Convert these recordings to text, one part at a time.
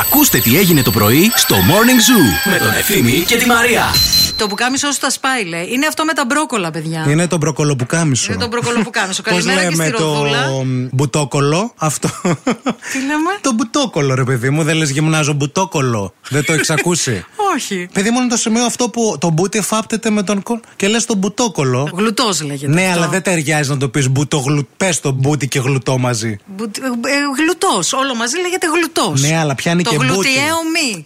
Ακούστε τι έγινε το πρωί στο Morning Zoo με τον Ευθύμη και τη Μαρία. Το πουκάμισο όσο τα σπάει, λέει. Είναι αυτό με τα μπρόκολα, παιδιά. Είναι το μπροκολοπουκάμισο. Είναι το μπροκολοπουκάμισο. Καλημέρα και στη Ροδούλα. Το μπουτόκολο, αυτό. Τι λέμε? Το μπουτόκολο, ρε παιδί μου. Δεν λες γυμνάζω μπουτόκολο? Δεν το έχεις ακούσει? Όχι. Παιδί μου, είναι το σημείο αυτό που το μπούτι εφάπτεται με τον κόλο και λες το μπουτόκολο. Γλουτός λέγεται. Ναι, αυτό. Αλλά δεν ταιριάζει να το πεις μπουτογλου. Πες το μπούτι και γλουτό μαζί. Γλουτός. Όλο μαζί λέγεται γλουτός. Ναι, αλλά πιάνει το και μπούτι.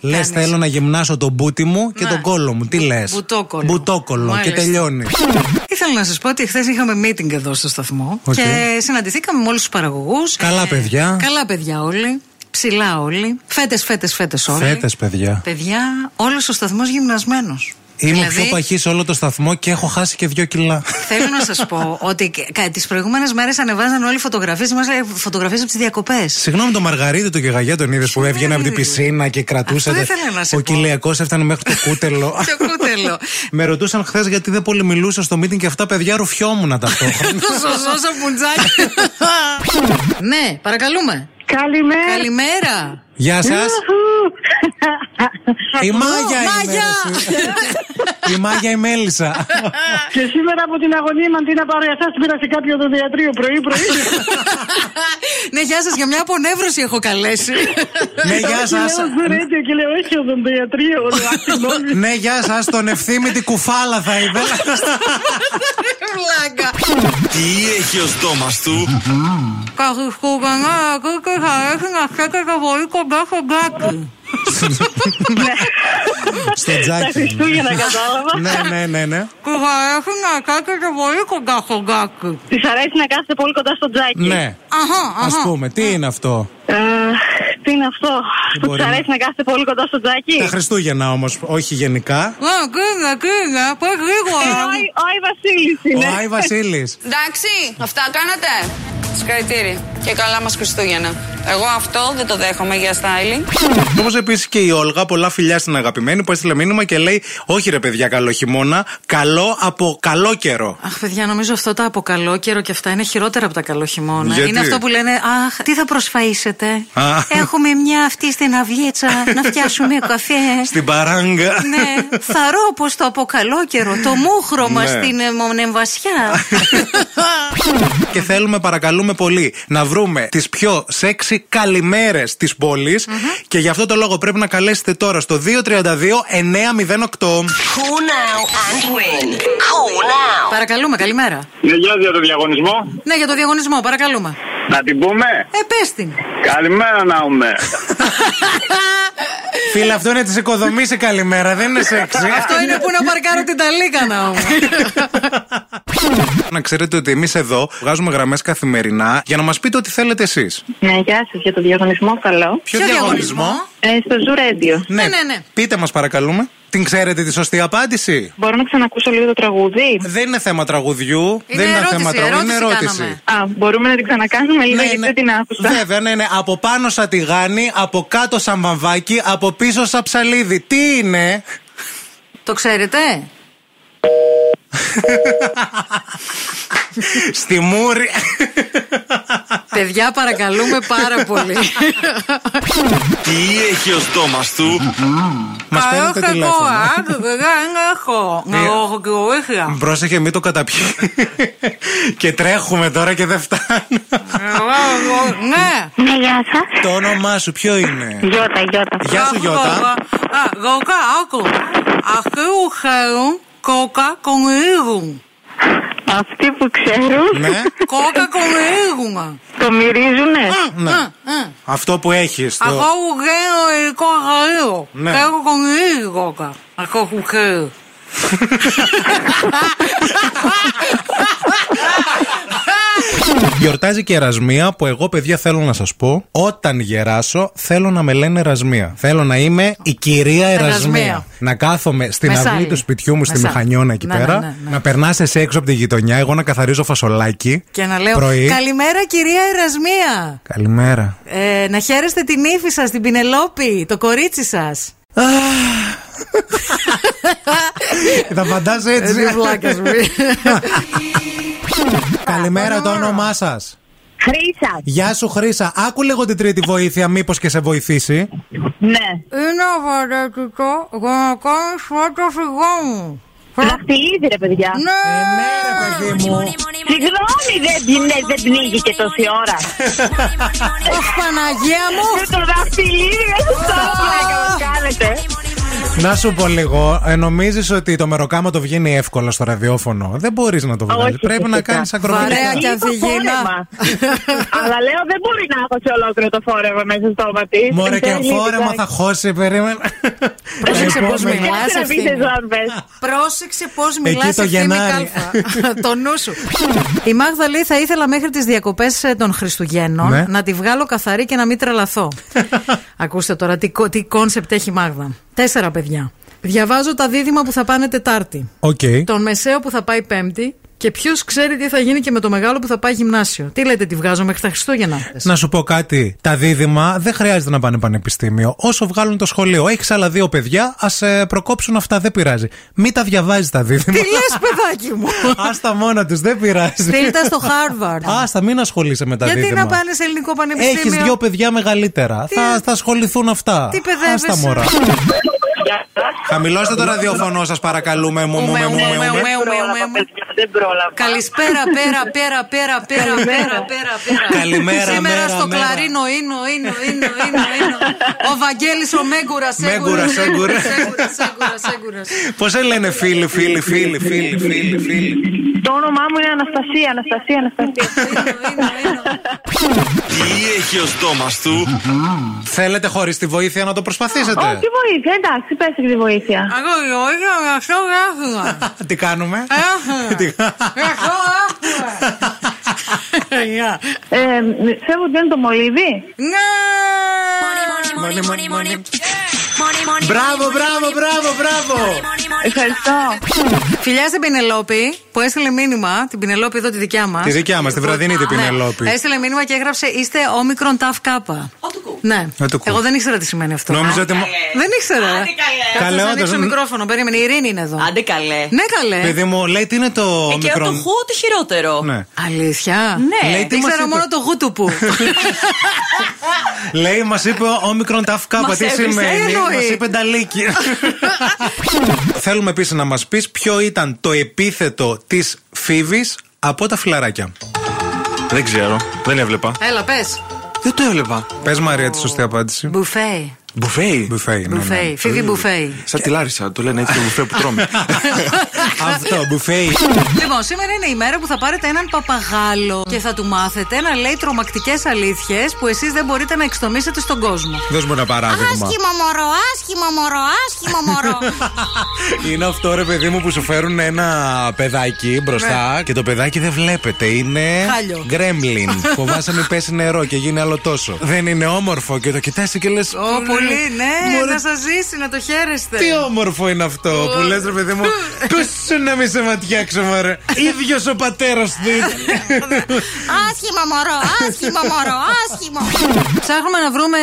Λες θέλω να γυμνάσω το μπούτι μου και τον κόλο μου. Τι λες? Μπουτόκολο. Μπουτόκολο. Και τελειώνει. Ήθελα να σας πω ότι χθες είχαμε meeting εδώ στο σταθμό και συναντηθήκαμε με όλους τους παραγωγούς. Καλά παιδιά. Καλά παιδιά όλοι. Ψηλά όλοι. Φέτες όλοι. Φέτες παιδιά. Παιδιά, όλος ο σταθμός γυμνασμένος. Είμαι πιο παχής σε όλο το σταθμό και έχω χάσει και 2 κιλά. Θέλω να σας πω ότι τις προηγούμενες μέρες ανεβάζαν όλοι φωτογραφίες. Μας λέει φωτογραφίες από τις διακοπές. Συγγνώμη, το Μαργαρίδη του Κεγαγιά τον είδες που έβγαινε από την πισίνα και κρατούσε. Αυτό ήθελα να σε πω. Ο κοιλιακός έφτανε μέχρι το κούτελο. Το κούτελο. Με ρωτούσαν χθες γιατί δεν πολύ μιλούσα στο meeting και αυτά, παιδιά, ρουφιόμουν ταυτόχρονα. Σωσόσα μουντζάκι. Ναι, παρακαλούμε. Καλημέρα. Γεια σας. Η Μάγια η Μάγια η Μέλισσα. Και σήμερα από την αγωνία μου αντί να πάρω για σας πήρασε κάποιο οδοντιατρείο πρωί. Ναι, γεια σας, για μια απονεύρωση έχω καλέσει. Ναι, γεια σας. Και λέω έχει οδοντιατρείο. Ναι, γεια σας, τον Ευθύμη την κουφάλα θα ήθελα. Βλάκα. Τι έχει ο στόμας του? Καχυσκούγανα, και θα έχει να στέκεται πολύ κοντά στο τζάκι. Στο τζάκι. Τα Χριστούγεννα κατάλαβα. Ναι. Και θα έχει να στέκεται πολύ κοντά στο τζάκι. Της αρέσει να κάθεται πολύ κοντά στο τζάκι. Ναι. Ας πούμε, τι είναι αυτό? Τι είναι αυτό που της αρέσει να κάθεται πολύ κοντά στο τζάκι? Τα Χριστούγεννα όμως, όχι γενικά. Α, κρίνα, πες γρήγορα. Ο Άι Βασίλης είναι. Ο Άι Βασίλης. Εντάξει, αυτά κάνατε. Συγχαρητήρι και καλά μας Χριστούγεννα. Εγώ αυτό δεν το δέχομαι για styling. Όπως επίσης και η Όλγα, πολλά φιλιά στην αγαπημένη που έστειλε μήνυμα και λέει: όχι ρε παιδιά, καλό χειμώνα, καλό από καλό καιρό. Αχ, παιδιά, νομίζω αυτό τα από καλό καιρό και αυτά είναι χειρότερα από τα καλό χειμώνα. Γιατί? Είναι αυτό που λένε: αχ, τι θα προσφαίσετε? Έχουμε μια αυτή στην αυλίτσα να φτιάσουμε καφέ. Στην παράγκα. Ναι, θαρώ πως το από καλό καιρό, το μούχρωμα στην μονεμβασιά. Και θέλουμε, παρακαλούμε πολύ, να βρούμε τις πιο σεξι καλημέρες της πόλης. Και γι' αυτό το λόγο πρέπει να καλέσετε τώρα στο 232-908. Παρακαλούμε, καλημέρα. Ναι, για το διαγωνισμό. Ναι, για το διαγωνισμό, παρακαλούμε. Να την πούμε. Πες την. Καλημέρα, Ναούμε. Φίλε, αυτό είναι της οικοδομής η καλημέρα, δεν είναι σεξι. Αυτό είναι που να παρκάρω την ταλίκα, Ναούμε. Να ξέρετε ότι εμείς εδώ βγάζουμε γραμμές καθημερινά για να μας πείτε ό,τι θέλετε εσείς. Ναι, γεια σας, για το διαγωνισμό καλό. Ποιο διαγωνισμό? Στο Zoo Radio. Ναι. Πείτε μας, παρακαλούμε. Την ξέρετε τη σωστή απάντηση? Μπορώ να ξανακούσω λίγο το τραγούδι? Δεν είναι θέμα τραγουδιού. Είναι ερώτηση. Α, μπορούμε να την ξανακάνουμε λίγο? Γιατί δεν την άκουσα. Βέβαια, ναι. Από πάνω σαν τηγάνι, από κάτω σαν βαμβάκι, από πίσω σαν ψαλίδι. Τι είναι? Το ξέρετε? Στη μούρη. Παιδιά, παρακαλούμε πάρα πολύ. Τι έχει ο στόμας του? Μας παίρνει το τηλέφωνο. Έχω και βοήθεια. Πρόσεχε μην το καταπιεί. Και τρέχουμε τώρα και δεν φτάνω. Ναι, γεια σας. Το όνομά σου ποιο είναι? Γιώτα. Γεια σου, Γιώτα. Γωκά, άκου. Αχίου χαίρου κόκα κονγίγουν. Αυτοί που ξέρουν. Ναι. Κόκα κονγίγουμα. Το μυρίζουνε. Ναι. Αυτό που έχεις. Αυτό που χαίρω ειδικό αγαρίο. Ναι. Έχω κονγίγει κόκα. Αυτό που χαίρω. Γιορτάζει και Ερασμία που εγώ, παιδιά, θέλω να σας πω, όταν γεράσω θέλω να με λένε Ερασμία. Θέλω να είμαι η κυρία Ερασμία. Να κάθομαι στην αυλή του σπιτιού μου, στη Μηχανιώνα εκεί πέρα. Να περνάς εσύ έξω από τη γειτονιά, εγώ να καθαρίζω φασολάκι. Και να λέω πρωί. Καλημέρα, κυρία Ερασμία. Καλημέρα. Να χαίρεστε την ύφη σας, την Πινελόπη, το κορίτσι σας. Θα φαντάζω έτσι. Καλημέρα, το όνομά σας? Χρύσα. Γεια σου, Χρύσα. Άκου λίγο την τρίτη βοήθεια, μήπως και σε βοηθήσει. Ναι. Είναι απαραίτητο για να κάνεις φωτο φυγό μου. Δαχτυλίδι, ρε παιδιά. Ναι, ρε παιδί μου. Συγγνώμη, δεν πνίγηκε τόση ώρα. Ωχ, Παναγία μου. Το δαχτυλίδι, δεν κάνετε. Να σου πω λίγο, νομίζεις ότι το μεροκάμα το βγαίνει εύκολα στο ραδιόφωνο? Δεν μπορείς να το βγάλεις. Πρέπει να κάνεις ακροβατικά. Ωραία και αφηγήνα. Αλλά λέω δεν μπορεί να έχω σε ολόκληρο το φόρεμα μέσα στο ματί. Μωρέ, και φόρεμα θα χώσει, περίμενα. Πρόσεξε πώς μιλάς, πρόσεξε πώς μιλάς, Ευθύμη Κάλφα. Το νου σου. Η Μάγδα λέει θα ήθελα μέχρι τις διακοπές των Χριστουγέννων να τη βγάλω καθαρή και να μην τρελαθώ. Ακούστε τώρα τι κόνσεπτ έχει η Μάγδα. 4 παιδιά. Διαβάζω τα δίδυμα που θα πάνε Τετάρτη. Okay. Τον μεσαίο που θα πάει Πέμπτη. Και ποιος ξέρει τι θα γίνει και με το μεγάλο που θα πάει γυμνάσιο. Τι λέτε, τη βγάζω μέχρι τα Χριστούγεννα? Να σου πω κάτι. Τα δίδυμα δεν χρειάζεται να πάνε πανεπιστήμιο. Όσο βγάλουν το σχολείο. Έχεις άλλα 2 παιδιά, ας προκόψουν αυτά. Δεν πειράζει. Μην τα διαβάζεις τα δίδυμα. Τι λες, παιδάκι μου? Άστα μόνα τους, δεν πειράζει. Στείλτα στο Χάρβαρντ. Άστα, μην ασχολείσαι με τα δίδυμα. Γιατί να πάνε σε ελληνικό πανεπιστήμιο? Έχεις 2 παιδιά μεγαλύτερα. Θα ασχοληθούν αυτά. Τι παιδεύεσαι? Χαμηλώστε το ραδιοφωνό σας παρακαλούμε. Καλησπέρα, πέρα. Καλημέρα. Σήμερα στο Κλαρίνο είναι. Ο Βαγγέλης ο Μέγκουρας. Πώς σε λένε φίλοι? Το όνομά μου είναι Αναστασία. Τι έχει ο στόμας του? Θέλετε χωρίς τη βοήθεια να το προσπαθήσετε? Όχι βοήθεια, εντάξει, πες τη βοήθεια. Εγώ τη βοήθεια, αυτό γράφουμε. Τι κάνουμε? Ξέρω ότι είναι το μολύβι. Ναι. Μπράβο. Ευχαριστώ. Φιλιά στην Πινελόπη που έστειλε μήνυμα. Την Πινελόπη εδώ τη δικιά μας. Τη δικιά μας, τη βραδινή την Πινελόπη. Έστειλε μήνυμα και έγραψε είστε όμικρον ταφ κάπα. Ναι. Εγώ δεν ήξερα τι σημαίνει αυτό. Νόμιζα ότι. Δεν ήξερα. Καλέ, όντως. Ανοίξω μικρόφωνο, περίμενε. Η Ειρήνη είναι εδώ. Άντε καλέ. Ναι, καλέ. Παιδί μου, λέει τι είναι το όμικρον. Και το χου το χειρότερο. Αλήθεια. Ναι. Ήξερα μόνο το γου του που. Λέει μας είπε όμικρον ταφ κάπα. Τι σημαίνει? Μας είπε νταλίκι. Θέλουμε επίσης να μας πεις ποιο ήταν το επίθετο της Φίβης από τα Φιλαράκια. Δεν ξέρω, δεν έβλεπα. Έλα πες. Δεν το έβλεπα. Πες Μαρία τη σωστή απάντηση. Μπουφέ. Μπουφέ. Φίβη μπουφέ. Σαν τη Λάρισα, το λένε έτσι το μπουφέ που τρώμε. Αυτό, μπουφέ. Λοιπόν, σήμερα είναι η μέρα που θα πάρετε έναν παπαγάλο και θα του μάθετε να λέει τρομακτικές αλήθειες που εσείς δεν μπορείτε να εξτομίσετε στον κόσμο. Δώσ' μου ένα παράδειγμα. Άσχημο μωρό. Είναι αυτό ρε παιδί μου που σου φέρουν ένα παιδάκι μπροστά και το παιδάκι δεν βλέπετε. Είναι γκρέμλιν. Φοβάσαι μην πέσει νερό και γίνει άλλο τόσο. Δεν είναι όμορφο και το κοιτάς και λες. Πολύ, ναι, να σας ζήσει, να το χαίρεστε. Τι όμορφο είναι αυτό που λες ρε παιδί μου. Πώς να μην σε ματιάξω μωρέ. Ίδιος ο πατέρας του. Άσχημο μωρό. Ψάχνουμε να βρούμε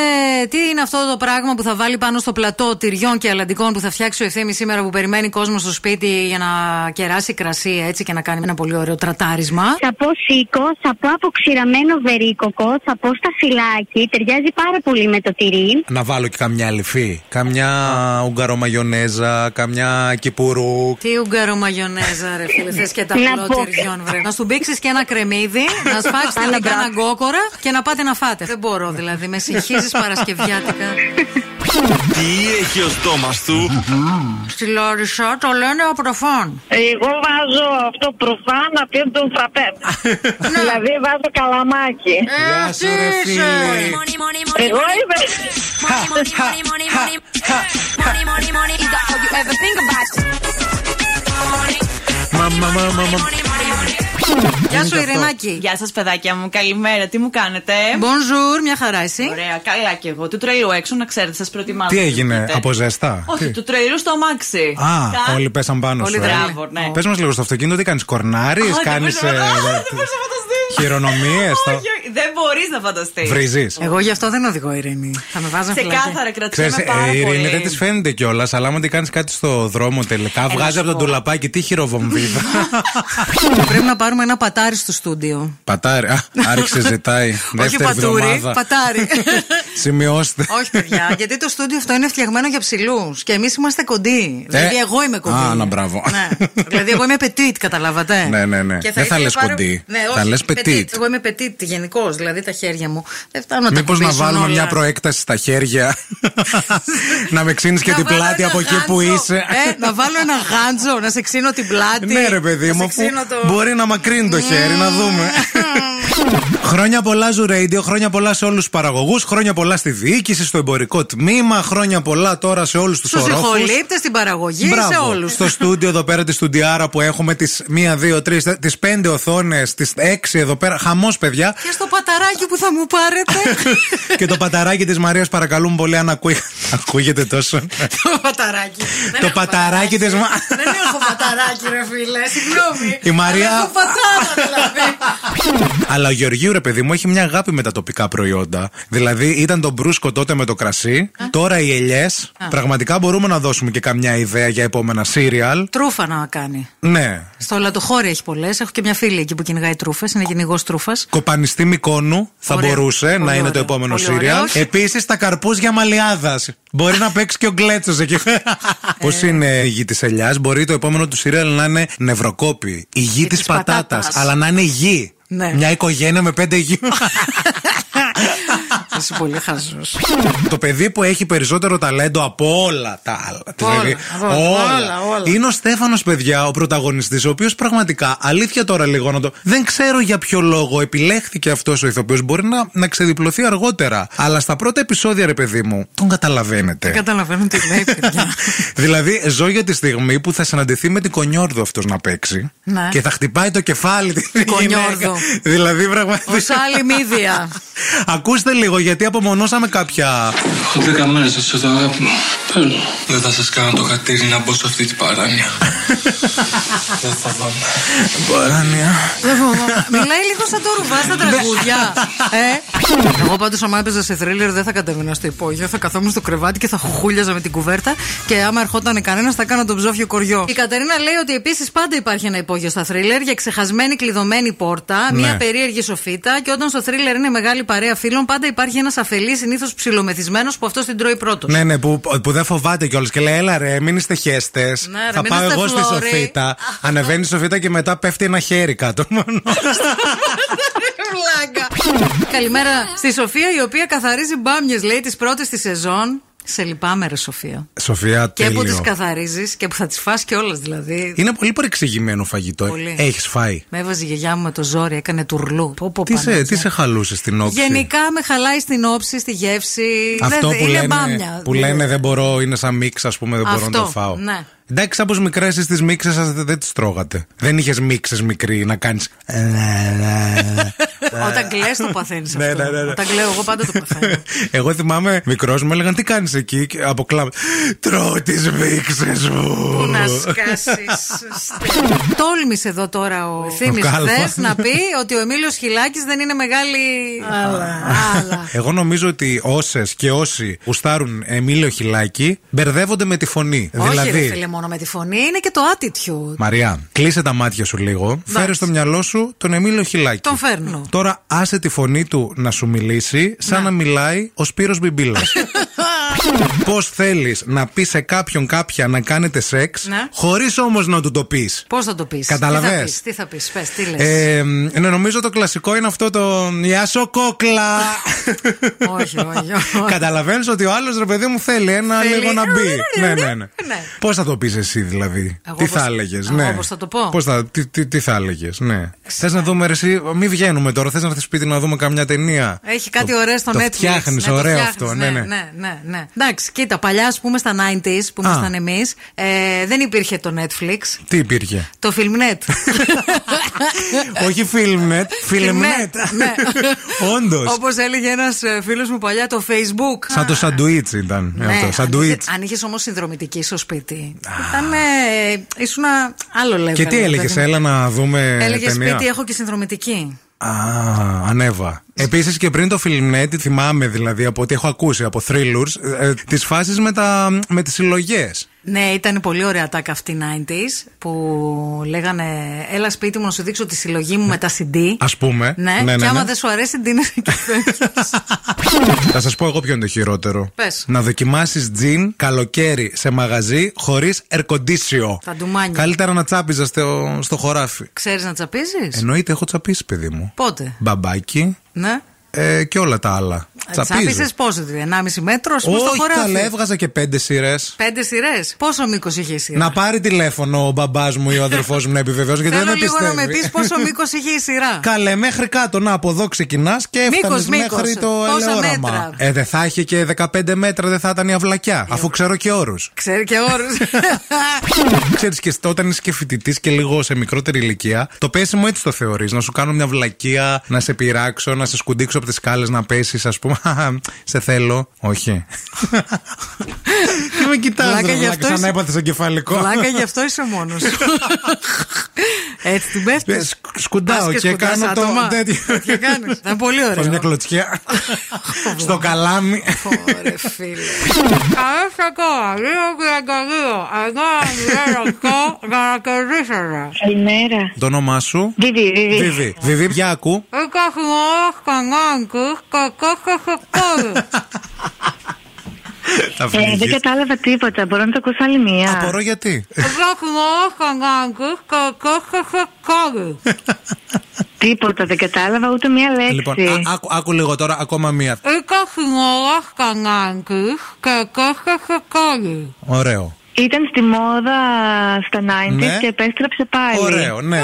τι είναι αυτό το πράγμα που θα βάλει πάνω στο πλατό τυριών και αλαντικών που θα φτιάξει ο Ευθύμης σήμερα που περιμένει κόσμο στο σπίτι για να κεράσει κρασί έτσι και να κάνει ένα πολύ ωραίο τρατάρισμα. Θα πω σίκο, θα πω αποξηραμένο βερίκοκο, θα πω σταφυλάκι, ταιριάζει πάρα πολύ με το τυρί. Να βάλω και καμιά λυφή. Καμιά ουγγαρομαγιονέζα, καμιά κυπουρού. Τι ουγγαρομαγιονέζα, ρε φίλε, θες και τα πλωτήριον, βρε. Να σου μπήξεις και ένα κρεμμύδι, να σφάξεις την αγκόκορα και να πάτε να φάτε. Δεν μπορώ δηλαδή, με συγχύζεις παρασκευιάτικα. Τι έχει ο στόμας του? Στη Λόρισα το λένε ο προφών. Εγώ βάζω αυτό προφάν να πιέν τον φραπέ. Δηλαδή βάζω καλαμάκι. Εγώ είμαι. Γεια σου Ειρηνάκη. Γεια σας παιδάκια μου, καλημέρα, τι μου κάνετε? Bonjour, μια χαρά εσύ? Ωραία, καλά και εγώ, του τρελού έξω να ξέρετε, σας προετοιμάζω. Τι έγινε, από ζεστά? Όχι, του τρελού στο αμάξι. Α, όλοι πέσαν πάνω σου. Πες μας λίγο στο αυτοκίνητο, τι κάνεις, κορνάρεις, κάνεις χειρονομίες? Δεν μπορείς να φανταστείς. Βρίζεις. Εγώ γι' αυτό δεν οδηγώ, Ειρήνη. Θα με βάζω φυλακή. Ξεκάθαρα, κρατιέμαι πάρα πολύ. Ειρήνη δεν της φαίνεται κιόλας, αλλά άμα την κάνεις κάτι στο δρόμο τελικά, βγάζει από τον τουλαπάκι τι χειροβομβίδα. Πρέπει να πάρουμε ένα πατάρι στο στούντιο. Πατάρι. Άριξε, ζητάει. Όχι πατούρι, πατάρι. Σημειώστε. Όχι, παιδιά, γιατί το στούντιο αυτό είναι φτιαγμένο για ψηλούς και εμείς είμαστε κοντοί. Δηλαδή, εγώ είμαι κοντή. Α, να μπράβο. Δηλαδή, εγώ είμαι petit, καταλάβατε. Ναι. Δεν θα λες κοντή. Θα λες petit. Εγώ είμαι petit γενικώς, δηλαδή τα χέρια μου. Δεν φτάνω. Μήπως να βάλουμε μια προέκταση στα χέρια. Να με ξύνεις και την πλάτη από εκεί που είσαι. Να βάλω ένα γάντζο, να σε ξύνω την πλάτη. Ναι, ρε παιδί μου. Μπορεί να μακρύνει το χέρι, να δούμε. Χρόνια πολλά, Zoo Radio, χρόνια πολλά σε όλους τους παραγωγούς, χρόνια πολλά στη διοίκηση, στο εμπορικό τμήμα, χρόνια πολλά τώρα σε όλους τους ορόφους. Στους ηχολήπτες, στην παραγωγή, μπράβο, σε όλους. Στο στούντιο εδώ πέρα, τη στουντιάρα που έχουμε, τις 1, 2, 3, τις 5 οθόνες, τις 6 εδώ πέρα, χαμός παιδιά. Και στο παταράκι που θα μου πάρετε. Και το παταράκι της Μαρίας, παρακαλούμε πολύ, αν ακούγεται τόσο. Το παταράκι. Το παταράκι της Μαρίας. Δεν έχω παταράκι, ρε φίλε, συγγνώμη. Η Μαρία. Δεν έχω πατάρα, δηλαδή. Γεωργίου, ρε παιδί μου, έχει μια αγάπη με τα τοπικά προϊόντα. Δηλαδή, ήταν το μπρούσκο τότε με το κρασί, τώρα οι ελιές. Πραγματικά μπορούμε να δώσουμε και καμιά ιδέα για επόμενα σύριαλ. Τρούφα να κάνει. Ναι. Στο Λατοχώρι έχει πολλές. Έχω και μια φίλη εκεί που κυνηγάει τρούφες, είναι κυνηγός τρούφας. Κοπανιστή Μικόνου θα ωραία, μπορούσε πολύ να είναι το επόμενο σύριαλ. Επίσης, τα καρπούζια Μαλιάδας. Μπορεί να παίξει και ο Γκλέτσος εκεί. Πώς είναι η γη της ελιάς, μπορεί το επόμενο του σύριαλ να είναι νευροκόπη. Η γη της πατάτας, αλλά να είναι γη. Ναι. Μια οικογένεια με 5 γιου. Είσαι πολύ χαζός. Το παιδί που έχει περισσότερο ταλέντο από όλα τα άλλα, δηλαδή, όλα. Είναι ο Στέφανος, παιδιά, ο πρωταγωνιστής, ο οποίος πραγματικά, αλήθεια τώρα λίγο να το. Δεν ξέρω για ποιο λόγο επιλέχθηκε αυτός ο ηθοποιός. Μπορεί να ξεδιπλωθεί αργότερα. Αλλά στα πρώτα επεισόδια, ρε παιδί μου, τον καταλαβαίνετε. Δεν καταλαβαίνω τι λέει, παιδιά. Δηλαδή, ζω για τη στιγμή που θα συναντηθεί με την Κονιόρδο αυτός να παίξει. Ναι. Και θα χτυπάει το κεφάλι τη Κονιόρδο. Δηλαδή, πραγματικά. Ως άλλη μύδια. Ακούστε λίγο, γιατί απομονώσαμε κάποια. Έχω 10 μέρες να σας το αγάπη μου. Δεν θα σας κάνω το χατήρι να μπω σε αυτή τη παράνοια. Δεν φοβάμαι. Παράνοια. Μιλάει λίγο σαν το Ρουβά στα τραγούδια. Εγώ πάντως, άμα έπαιζα σε θρίλερ, δεν θα κατέβαινα στο υπόγειο. Θα καθόμουν στο κρεβάτι και θα χουχούλιαζα με την κουβέρτα. Και άμα ερχόταν κανένας, θα έκανα τον ψόφιο κοριό. Η Κατερίνα λέει ότι επίσης πάντα υπάρχει ένα υπόγειο στα θρίλερ για ξεχασμένη κλειδωμένη πόρτα, μία περίεργη σοφίτα, και όταν στο θρίλερ είναι μεγάλη παρέα φίλων, πάντα υπάρχει ένας αφελής, συνήθως ψιλομεθυσμένος, που αυτός την τρώει πρώτος. Ναι, που δεν φοβάται κιόλας και λέει: έλα ρε, μην είστε χέστες. Ναι, θα πάω εγώ στη σοφίτα. Ανεβαίνει η σοφίτα και μετά πέφτει ένα χέρι κάτω μόνο. Καλημέρα στη Σοφία, η οποία καθαρίζει μπάμιες, λέει, τις πρώτες της σεζόν. Σε λυπάμαι, ρε Σοφία. Σοφία, και τέλειο. Που τις καθαρίζεις και που θα τις φας κιόλας, δηλαδή. Είναι πολύ παρεξηγημένο φαγητό. Πολύ. Έχεις φάει. Με έβαζε η γιαγιά μου με το ζόρι, έκανε τουρλού. Τι σε χαλούσε στην όψη. Γενικά με χαλάει στην όψη, στη γεύση. Αυτό δεν, που, είναι λένε, που λένε δεν μπορώ, είναι σαν μίξ, ας πούμε, δεν αυτό, μπορώ να το φάω. Ναι. Εντάξει, όπως μικρές τις μίξες σας δεν τις τρώγατε. Δεν είχες μίξες μικρή να κάνεις. Όταν κλαις το παθαίνεις αυτό. Ναι. Όταν κλαίω εγώ πάντα το παθαίνω. Εγώ θυμάμαι μικρός μου έλεγαν τι κάνεις εκεί και αποκλάβω. Τρώω τις μίξες μου. Πού να σκάσεις. Τόλμησε εδώ τώρα ο Ευθύμης χθες να πει ότι ο Εμίλιος Χιλάκης δεν είναι μεγάλη. Εγώ νομίζω ότι όσες και όσοι γουστάρουν Εμίλιο Χιλάκη μπερδεύονται με τη φωνή. Δηλαδή. Μόνο με τη φωνή, είναι και το attitude. Μαριά, κλείσε τα μάτια σου λίγο. Φέρε στο μυαλό σου τον Εμίλιο Χιλάκη. Τον φέρνω. Τώρα άσε τη φωνή του να σου μιλήσει, σαν να μιλάει ο Σπύρος Μπιμπίλας. Πώς θέλεις να πεις σε κάποιον κάποια να κάνετε σεξ, χωρίς όμως να του το πεις. Πώς θα το πεις. Καταλαβες. Τι θα πεις, πες, τι λες. Νομίζω το κλασικό είναι αυτό το. Γεια σου, κόκλα. Όχι. Καταλαβαίνεις ότι ο άλλος, ρε παιδί μου, θέλει ένα λίγο να μπει. Ναι. Πώς θα το πεις εσύ, δηλαδή. Εγώ τι θα έλεγες. Ναι. Πώς θα το πω. Τι θα έλεγες, ναι. Θες να δούμε, ρε, εσύ, μην βγαίνουμε τώρα. Θες να έρθεις σπίτι να δούμε καμιά ταινία. Έχει κάτι ωραίο στο Netflix. Φτιάχνεις, ωραίο αυτό. Ναι. Εντάξει, κοίτα, παλιά, ας πούμε, στα 90s που ήμασταν εμείς, δεν υπήρχε το Netflix. Τι υπήρχε? Το Filmnet. Όχι Filmnet, Filmnet. Ναι. Όντως. Όπως έλεγε ένας φίλος μου παλιά, το Facebook. Σαν το σαντουίτς ήταν. Αν είχες όμως συνδρομητική στο σπίτι, ήταν. Ήσουν άλλο level. Και τι έλεγες, έλα να δούμε. Έλεγες σπίτι, έχω και συνδρομητική. Α, ανέβα. Επίσης και πριν το Filmnet, θυμάμαι δηλαδή από ό,τι έχω ακούσει από thrillers, τις φάσεις με τις συλλογές. Ναι, ήταν πολύ ωραία τάκα αυτή 90s που λέγανε έλα σπίτι μου να σου δείξω τη συλλογή μου με τα CD. Ας πούμε. Ναι, ναι, ναι, και άμα δεν σου αρέσει την θα σας πω εγώ ποιο είναι το χειρότερο. Πες. Να δοκιμάσεις τζιν καλοκαίρι σε μαγαζί χωρίς ερκοντήσιο. Θα ντουμάνει. Καλύτερα να τσάπιζα στο χωράφι. Ξέρεις να τσαπίζεις? Εννοείται, έχω τσαπίσει παιδί μου. Πότε? Μπαμπάκι. Ναι. Και όλα τα άλλα. Τσάπισε πόσο, 1,5 μέτρο, πόσο χωράει. Όχι, καλά, έβγαζα και 5 σειρές. 5 σειρές? Πόσο μήκος είχε η σειρά? Να πάρει τηλέφωνο ο μπαμπάς μου ή ο αδερφός μου να επιβεβαιώσει, γιατί δεν πιστεύει. Θέλω λίγο να με πεις πόσο μήκος είχε η σειρά. Καλέ, μέχρι κάτω, να από εδώ ξεκινάς και έφτανες μέχρι το ελαιόραμα. Δεν θα είχε και 15 μέτρα, δεν θα ήταν η αυλακιά, αφού ξέρω και όρους. Ξέρει και όρους. Ξέρεις, και όταν είσαι και φοιτητής και λίγο σε μικρότερη ηλικία, το πέσιμο έτσι το θεωρείς. Να σου κάνω μια βλακεία, να σε πειράξω, να σε σκουντίξω από τις σκάλες, να πέσεις, ας πούμε. Σε θέλω. Όχι. Και με κοιτάζεις, σαν να έπαθες εγκεφαλικό. Βλάκα, γι' αυτό είσαι μόνος. Έτσι την πέφτεις. Σκουντάω και κάνω το τέτοιο. Και κάνεις. Ήταν πολύ ωραίο. Πώς μια κλωτσιά. Στο καλάμι. Ωραία φίλε. Καλημέρα. Το όνομά σου? Βιβί. Βιβί, πια ακού. Δεν κατάλαβα τίποτα. Μπορώ να το ακούσω άλλη μία? Απορώ γιατί. Τίποτα, δεν κατάλαβα ούτε μία λέξη. Λοιπόν, άκου λίγο τώρα, ακόμα μία. Ωραίο. Ήταν στη μόδα στα 90s, ναι, και επέστρεψε πάλι. Ωραίο, ναι.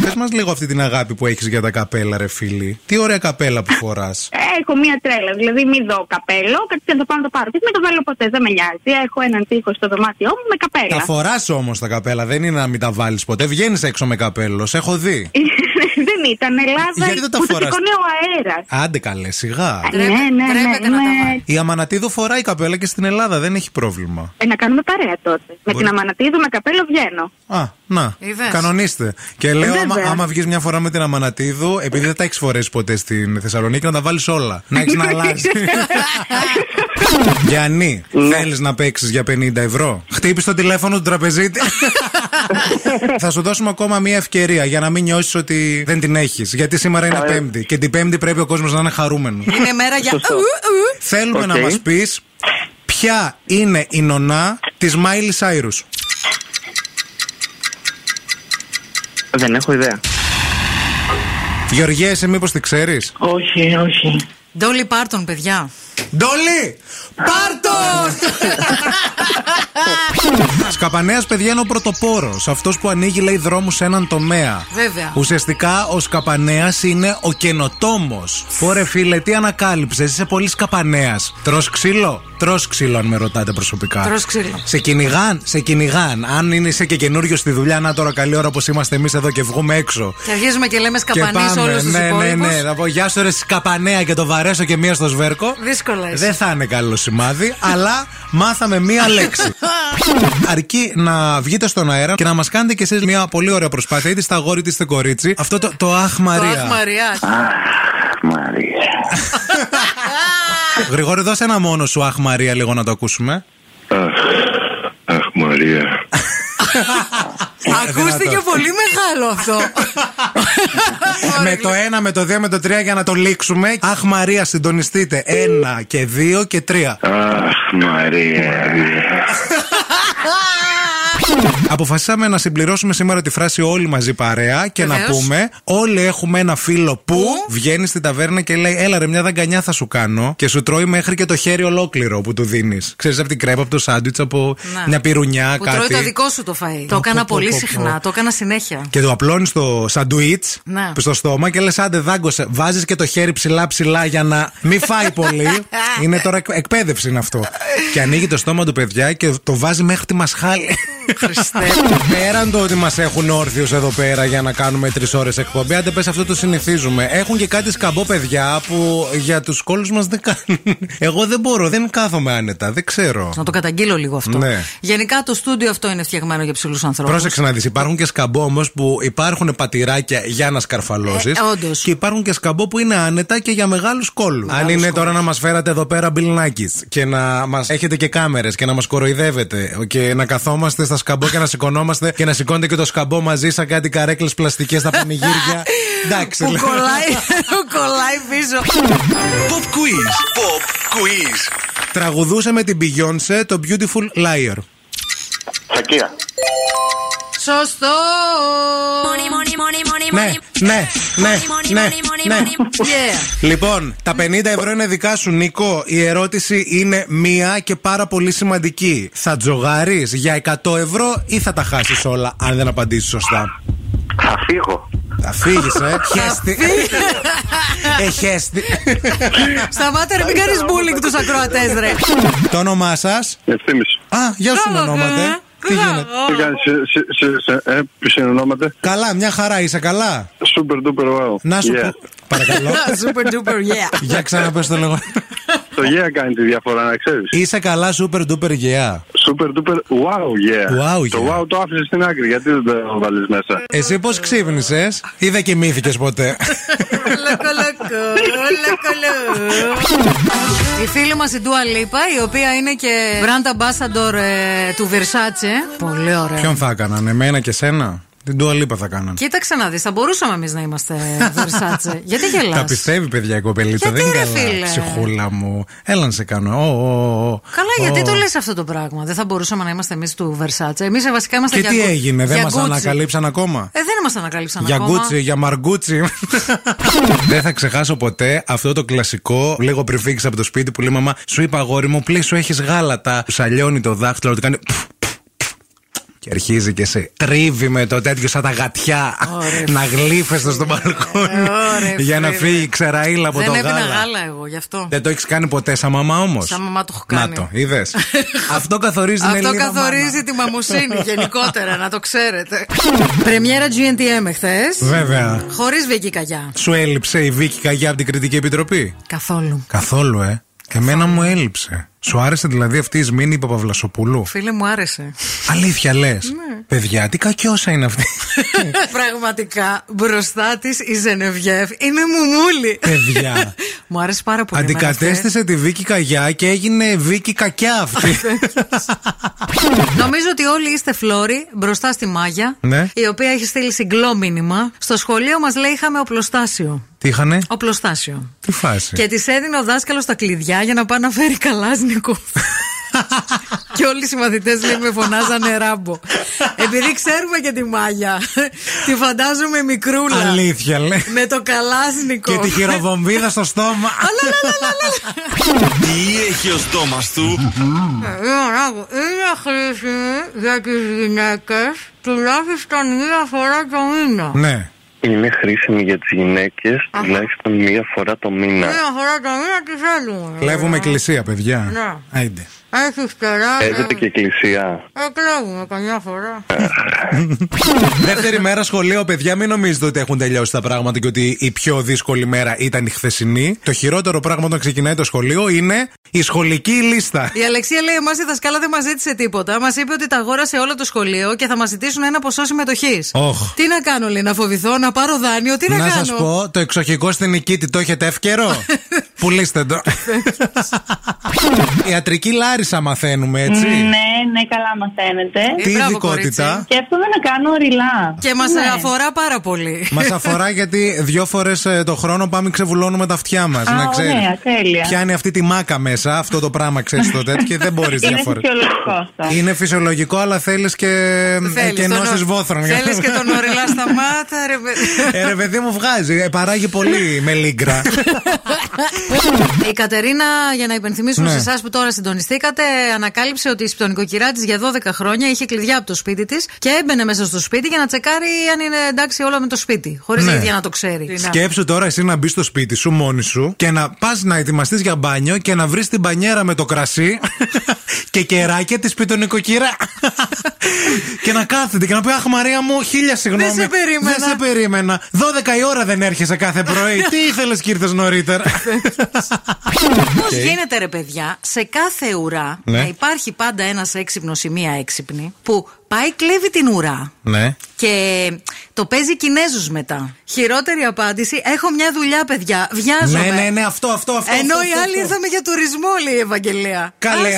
Πες μας λίγο αυτή την αγάπη που έχεις για τα καπέλα, ρε φίλη. Τι ωραία καπέλα που φοράς. Έχω μία τρέλα, δηλαδή μη δω καπέλο, κάτι να το πάω να το πάρω. Τι με το βάλω ποτέ, δεν με νοιάζει. Έχω έναν τοίχο στο δωμάτιό μου με καπέλα. Τα φοράς όμως τα καπέλα, δεν είναι να μην τα βάλεις ποτέ. Βγαίνεις έξω με καπέλο, σε έχω δει. Δεν ήταν Ελλάδα. Γιατί δεν τα φοράς? Σηκώνει ο αέρας. Άντε καλέ, σιγά. Ναι. Η Αμανατίδου φοράει καπέλα και στην Ελλάδα, δεν έχει πρόβλημα. Να κάνουμε παρέα τότε. Μπορεί. Με την Αμανατίδου με καπέλο βγαίνω. Α, να. Είδες. Κανονίστε. Και λέω, άμα βγεις μια φορά με την Αμανατίδου, επειδή δεν τα έχεις φορέσει ποτέ στην Θεσσαλονίκη, να τα βάλεις όλα. Να έχεις να αλλάζει. Γιάννη, θέλεις να παίξεις για 50€? Χτύπησε το τηλέφωνο του τραπεζίτη. Θα σου δώσουμε ακόμα μια ευκαιρία για να μην νιώσεις ότι δεν την έχεις. Γιατί σήμερα είναι Πέμπτη και την Πέμπτη πρέπει ο κόσμος να είναι χαρούμενος. Είναι μέρα για. Θέλουμε να μας πεις ποια είναι η νονά της Μάιλι Σάιρους. Δεν έχω ιδέα. Γεωργία, εσύ μήπως τη ξέρεις? Όχι, όχι. Ντόλι Πάρτον, παιδιά. Ντόλι Πάρτον! Σκαπανέας, παιδιά, είναι ο πρωτοπόρος. Αυτός που ανοίγει, λέει, δρόμους σε έναν τομέα. Βέβαια. Ουσιαστικά ο Σκαπανέας είναι ο καινοτόμος. Ωρε φίλε, τι ανακάλυψες, είσαι πολύ Σκαπανέας. Τρως ξύλο? Τρως ξύλο, αν με ρωτάτε προσωπικά. Τρως ξύλο. Σε κυνηγάν, σε κυνηγάν. Αν είσαι και καινούριο στη δουλειά, να τώρα καλή ώρα όπως είμαστε εμείς εδώ και βγούμε έξω. Και αρχίζουμε και λέμε Σκαπανείς όλους τους υπόλοιπους. Ναι. Θα πω γεια σου, ρε Σκαπανέα, και το βαρέσω και μία στο σβέρκο. Δύσκολα. Δεν θα είναι καλό σημάδι, αλλά μάθαμε μία λέξη. Αρκεί να βγείτε στον αέρα και να μας κάνετε κι εσείς μια πολύ ωραία προσπάθεια, είτε στα αγόρι είτε στην κορίτσι. Αυτό το Αχ Μαρία. Αχ Μαρία. Γρηγόρη, δώσε ένα μόνο σου Αχ Μαρία λίγο να το ακούσουμε. Αχ Μαρία. Ακούστηκε πολύ μεγάλο αυτό. Με το 1, με το 2, με το 3 για να το λήξουμε. Αχ Μαρία, συντονιστείτε. 1 και 2 και 3. Αχ Μαρία. Αποφασίσαμε να συμπληρώσουμε σήμερα τη φράση όλοι μαζί παρέα και να πούμε όλοι έχουμε ένα φίλο που βγαίνει στην ταβέρνα και λέει έλα ρε μια δαγκανιά θα σου κάνω, και σου τρώει μέχρι και το χέρι ολόκληρο που του δίνεις. Ξέρεις, από την κρέπα, από το σάντουιτς, από μια πυρουνιά, που κάτι. Που τρώει το δικό σου το φαΐ. Το έκανα πολύ συχνά, το έκανα συνέχεια. Και το απλώνεις το σαντουίτς στο στόμα και λες άντε δάγκωσε. Βάζεις και το χέρι ψηλά ψηλά για να μην φάει πολύ. Είναι τώρα εκπαίδευση αυτό. Και ανοίγει το στόμα του, παιδιά, και το βάζει μέχρι τη μασχάλη. Χριστέ. Πέραν το ότι μας έχουν όρθιους εδώ πέρα για να κάνουμε 3 ώρες εκπομπή, άντε πες αυτό το συνηθίζουμε. Έχουν και κάτι σκαμπό παιδιά που για τους κόλους μας δεν κάνουν. Εγώ δεν μπορώ, δεν κάθομαι άνετα, δεν ξέρω. Να το καταγγείλω λίγο αυτό. Ναι. Γενικά το στούντιο αυτό είναι φτιαγμένο για ψηλούς ανθρώπους. Πρόσεξε να δεις, υπάρχουν και σκαμπό όμως που υπάρχουν πατηράκια για να σκαρφαλώσεις. Όντως. Και υπάρχουν και σκαμπό που είναι άνετα και για μεγάλους κόλους. Αν είναι τώρα να μας φέρατε εδώ πέρα μπιλνάκης και να μας έχετε και κάμερες και να μας κοροϊδεύετε και να καθόμαστε στα σκαμπό και να σηκωνόμαστε και να σηκώνετε και το σκαμπό μαζί σαν κάτι καρέκλες πλαστικές στα πανηγύρια. Εντάξει. Μου κολλάει πίσω. Pop quiz. Pop quiz. Τραγουδούσε με την Beyoncé το Beautiful Liar. Σακία. Σωστό. Ναι. Λοιπόν, τα 50 ευρώ είναι δικά σου, Νίκο. Η ερώτηση είναι μία και πάρα πολύ σημαντική. Θα τζογάρεις για 100 ευρώ ή θα τα χάσεις όλα, αν δεν απαντήσεις σωστά? Θα φύγω. Θα φύγεις, χέστη. Σταμάτα ρε, μην κάνεις μπούλινγκ τους ακροατές ρε. Το όνομά σας? Ευθύμης. Α, γεια σου ονόματε. Τι γίνεται? Τι κάνεις? Καλά, μια χαρά, είσαι καλά? Super duper wow. Να σου πω, παρακαλώ. Super duper yeah. Για ξαναπες το λόγο. Το yeah κάνει τη διαφορά, να ξέρεις. Είσαι καλά, super duper yeah. Super duper wow yeah. Το wow το άφησες στην άκρη, γιατί δεν το βάλεις μέσα? Εσύ πως ξύπνησες ή δεν κοιμήθηκες ποτέ? Η φίλη μας η Dua Lipa, η οποία είναι και brand ambassador του Versace. Πολύ ωραία. Ποιον θα έκαναν, εμένα και σένα? Την Dua Lipa θα κάνανε. Κοίταξε να δεις, θα μπορούσαμε εμείς να είμαστε Versace. Γιατί γελάς? Τα πιστεύει παιδιά η κοπελίτσα, δεν είναι καλά. Ψυχούλα μου, έλα να σε κάνω. Καλά, γιατί το λες αυτό το πράγμα? Δεν θα μπορούσαμε να είμαστε εμείς του Versace? Εμείς βασικά είμαστε για Gucci. Και τι έγινε, δεν μας ανακαλύψαν ακόμα? Δεν μας ανακαλύψαν ακόμα. Για Gucci, για Μαργκούτσι. Δεν θα ξεχάσω ποτέ αυτό το κλασικό, λίγο πριν φύγεις από το σπίτι, που λέει μαμά, σου είπα αγόρι μου, πλήσου έχεις γάλατα. Σαλιώνει το δάχτυλο, το κάνει. Και αρχίζει και σε τρίβει με το τέτοιο σαν τα γατιά. Να γλύφεσαι στο μπαλκόνι για να φύγει ξεραήλα από το γάλα. Δεν έπινα γάλα εγώ γι' αυτό. Δεν το έχεις κάνει ποτέ σαν μαμά όμως? Σαν μαμά το έχω κάνει. Να το, είδες. Αυτό καθορίζει την Ελληνική μαμά. Αυτό καθορίζει τη μαμουσίνη γενικότερα, να το ξέρετε. Πρεμιέρα GNTM εχθές. Βέβαια. Χωρίς Βίκυ Καγιά. Σου έλειψε η Βίκυ Καγιά από την Κριτική Επιτροπή? Καθόλου. Καθόλου, Εμένα μου έλειψε. Σου άρεσε δηλαδή αυτή η Σμήνη Παπαβλασοπούλου? Φίλε μου άρεσε. Αλήθεια λες? Ναι. Παιδιά, τι κακιόσα είναι αυτή. Πραγματικά μπροστά της η Ζενεβιέφ είναι μουμούλη. Παιδιά. Μου άρεσε πάρα πολύ. Αντικατέστησε τη Βίκυ Καγιά και έγινε Βίκυ Κακιά αυτή. Νομίζω ότι όλοι είστε φλόροι μπροστά στη Μάγια, ναι, η οποία έχει στείλει συγκλό μήνυμα. Στο σχολείο μας λέει είχαμε οπλοστάσιο. Τι είχανε? Οπλοστάσιο. Τι φάση? Και της έδινε ο δάσκαλος τα κλειδιά για να πάει να φέρει καλάζνικο. Και όλοι οι συμμαθητές λέει με φωνάζανε Ράμπο. Επειδή ξέρουμε και τη Μάγια, τη φαντάζομαι μικρούλα. Αλήθεια λέει. Με το καλάζνικο. Και τη χειροβομβίδα στο στόμα. Τι έχει ο στόμας του? Είναι χρήσιμη για τις γυναίκες τουλάχιστον μία φορά το μήνα. Ναι. Είναι χρήσιμη για τις γυναίκες τουλάχιστον μία φορά το μήνα. Μία φορά το μήνα τη θέλουμε. Κλέβουμε εκκλησία, παιδιά. Ναι. Άιντε. Έχεις κερά. Έδεται και εκκλησία. Κλέβουμε καμιά φορά. Δεύτερη μέρα σχολείο, παιδιά, μην νομίζετε ότι έχουν τελειώσει τα πράγματα και ότι η πιο δύσκολη μέρα ήταν η χθεσινή. Το χειρότερο πράγμα όταν ξεκινάει το σχολείο είναι η σχολική λίστα. Η Αλεξία λέει: εμάς η δασκάλα δεν μας ζήτησε τίποτα. Μας είπε ότι τα αγόρασε όλο το σχολείο και θα μας ζητήσουν ένα ποσό συμμετοχής. Τι να κάνω, λέει, να φοβηθώ, να πάρω δάνειο, τι να κάνω? Να σας πω, το εξοχικό στην Νικήτη το έχετε εύκαιρο. Πουλήστε το. Ιατρική Λάρισα μαθαίνουμε, έτσι. Ναι, καλά μαθαίνετε. Τι ειδικότητα? Και αυτό δεν να κάνω ριλά. Και μας αφορά πάρα πολύ. Μας αφορά γιατί 2 φορές το χρόνο πάμε ξεβουλώνουμε τα αυτιά μας. Να ξέρεις. Ωραία, τέλεια. Πιάνει αυτή τη μάκα μέσα, αυτό το πράγμα ξέρεις τότε και δεν μπορείς διαφορετικά. Είναι φυσιολογικό αυτό. Είναι φυσιολογικό, αλλά θέλεις και νόσεις βόθρων. Θέλεις και τον οριλά στα μάτια, ρε παιδί. Ρε παιδί μου βγάζει, παράγει πολύ μελίγκρα. Η Κατερίνα, για να υπενθυμίσουμε σε εσάς που τώρα συντονιστήκατε, ανακάλυψε ότι η σπιτονικοκυρά κυρά της για 12 χρόνια είχε κλειδιά από το σπίτι της και έμπαινε μέσα στο σπίτι για να τσεκάρει αν είναι εντάξει όλα με το σπίτι. Χωρίς ναι. ίδια να το ξέρει. Σκέψου τώρα εσύ να μπει στο σπίτι σου μόνη σου και να πας να ετοιμαστείς για μπάνιο και να βρεις την μπανιέρα με το κρασί και κεράκια τη σπιτονοικοκυρά. Και να κάθεται και να πει: Αχ, Μαρία μου, χίλια συγγνώμη. Δεν σε περίμενα. 12 η ώρα δεν έρχεσαι κάθε πρωί. Τι ήθελες και ήρθες νωρίτερα. Πώς γίνεται, ρε παιδιά, σε κάθε ουρά να υπάρχει πάντα ένας έξυπνος ή μία έξυπνη που πάει, κλέβει την ουρά. Ναι. Και το παίζει Κινέζους μετά. Χειρότερη απάντηση: Έχω μια δουλειά, παιδιά. Βιάζομαι. Ναι, αυτό. Ενώ οι άλλοι ήρθαμε για τουρισμό, λέει η Ευαγγελία. Καλέ.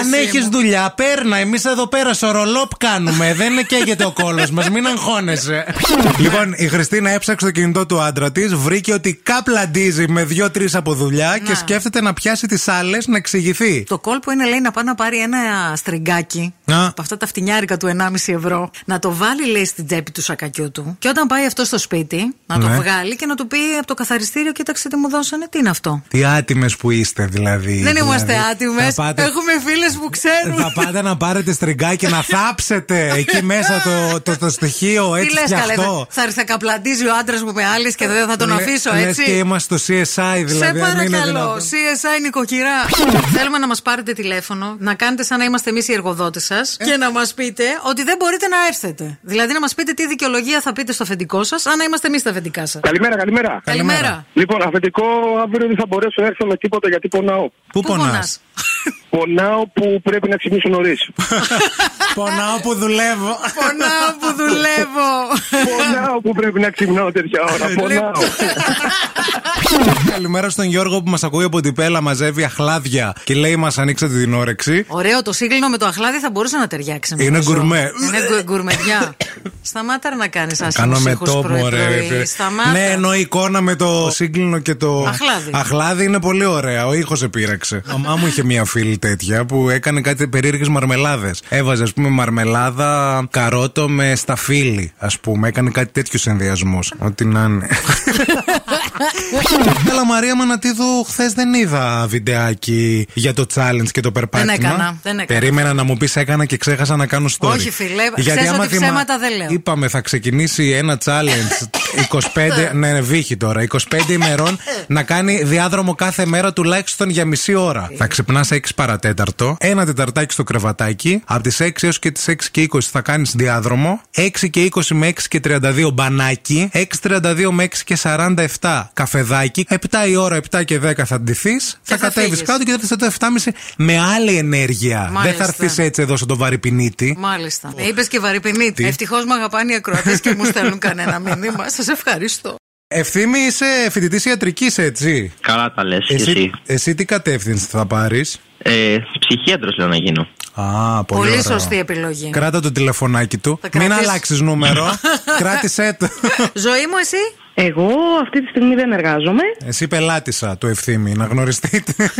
Αν έχεις δουλειά, παίρνα. Εμείς εδώ πέρα σορολόπ κάνουμε. Δεν καίγεται ο κόλος μας. Μην αγχώνεσαι. Λοιπόν, η Χριστίνα έψαξε το κινητό του άντρα της. Βρήκε ότι καπλαντίζει με 2-3 από δουλειά και σκέφτεται να πιάσει τις άλλες να εξηγηθεί. Το κόλπο είναι, λέει, να πάει να πάρει ένα στριγκάκι από αυτά τα φτηνιάρικα του 1,5 ευρώ, να το βάλει, λέει, στην τσέπη του σακακιού του και όταν πάει αυτό στο σπίτι να το βγάλει και να του πει από το καθαριστήριο: Κοίταξε τι μου δώσανε, τι είναι αυτό. Τι άτιμες που είστε, δηλαδή. Δεν είμαστε άτιμες. Έχουμε φίλες που ξέρουν. Θα πάτε να πάρετε στριγκάκι να θάψετε εκεί μέσα το στοιχείο έτσι. Τι λες, καλέ, θα καπλαντίζει ο άντρας μου με άλλες και δεν θα τον αφήσω έτσι. Λες και είμαστε στο CSI, δηλαδή. Σε παρακαλώ, CSI νοικοκυρά. Θέλουμε να μας πάρετε τηλέφωνο, να κάνετε σαν να είμαστε εμείς οι εργοδότες σας και να μας πείτε ότι δεν μπορείτε να έρθετε. Δηλαδή να μας πείτε τι δικαιολογία θα πείτε στο αφεντικό σας, αν είμαστε εμείς τα αφεντικά σας. Καλημέρα. Λοιπόν, αφεντικό, αύριο δεν θα μπορέσω να έρθω με τίποτα γιατί πονάω. Πού πονάς? Πονάω που πρέπει να ξυπνήσω νωρίς. Πονάω που δουλεύω. Πονάω που πρέπει να ξυπνάω τέτοια ώρα. Πονάω. Καλημέρα στον Γιώργο που μας ακούει από την Πέλα, μαζεύει αχλάδια και λέει: Μας ανοίξατε την όρεξη. Ωραίο, το σύγκλινο με το αχλάδι θα μπορούσε να ταιριάξει. Είναι γκουρμέ. Είναι γκουρμεδιά. Σταμάτα να κάνεις άσχημους ήχους πρωί-πρωί. Ναι, ενώ η εικόνα με το σύγκλινο και το αχλάδι είναι πολύ ωραία. Ο ήχος επήραξε. Μαμά μου είχε μία φίλη τέτοια που έκανε κάτι περίεργες μαρμελάδες. Έβαζε, ας πούμε, μαρμελάδα καρότο με σταφύλι, ας πούμε. Έκανε κάτι τέτοιους ενδιασμούς. Ό,τι να είναι. Έλα, Μαρία Μανατίδου, χθες δεν είδα βιντεάκι για το challenge και το περπάτημα. Δεν έκανα. Περίμενα να μου πεις έκανα και ξέχασα να κάνω story. Όχι, φίλε, γιατί άμα ψέματα δεν λέω. Είπαμε θα ξεκινήσει ένα challenge 25, ναι, βήχη τώρα, 25 ημερών να κάνει διάδρομο κάθε μέρα τουλάχιστον για μισή ώρα. Θα ξυπνάς 6 παρατέταρτο, ένα τεταρτάκι στο κρεβατάκι, από τις 6 έως και τις 6 και 20 θα κάνεις διάδρομο, 6 και 20 με 6 και 32 μπανάκι, 6:32 με 6 και 47 καφεδάκι, 7 η ώρα, 7 και 10 θα ντυθείς, θα κατέβεις κάτω και θα έρθεις το 7:30 με άλλη ενέργεια. Μάλιστα. Δεν θα έρθεις έτσι εδώ στο το βαρυπινίτη. Μάλιστα. Είπες και βαρυπινίτη. Ευτυχώς με αγαπάνε οι ακροατές και μου στέλνουν κανένα μήνυμα. Σας ευχαριστώ. Ευθύμη, είσαι φοιτητής ιατρικής, έτσι. Καλά τα λες. Εσύ τι κατεύθυνση θα πάρεις? Ψυχίατρος λέω να γίνω. Α, πολύ σωστή επιλογή. Κράτα το τηλεφωνάκι του. Μην αλλάξεις νούμερο. Κράτησέ το. Ζωή μου, εσύ. Εγώ αυτή τη στιγμή δεν εργάζομαι. Εσύ πελάτησα του Ευθύμη, να γνωριστείτε.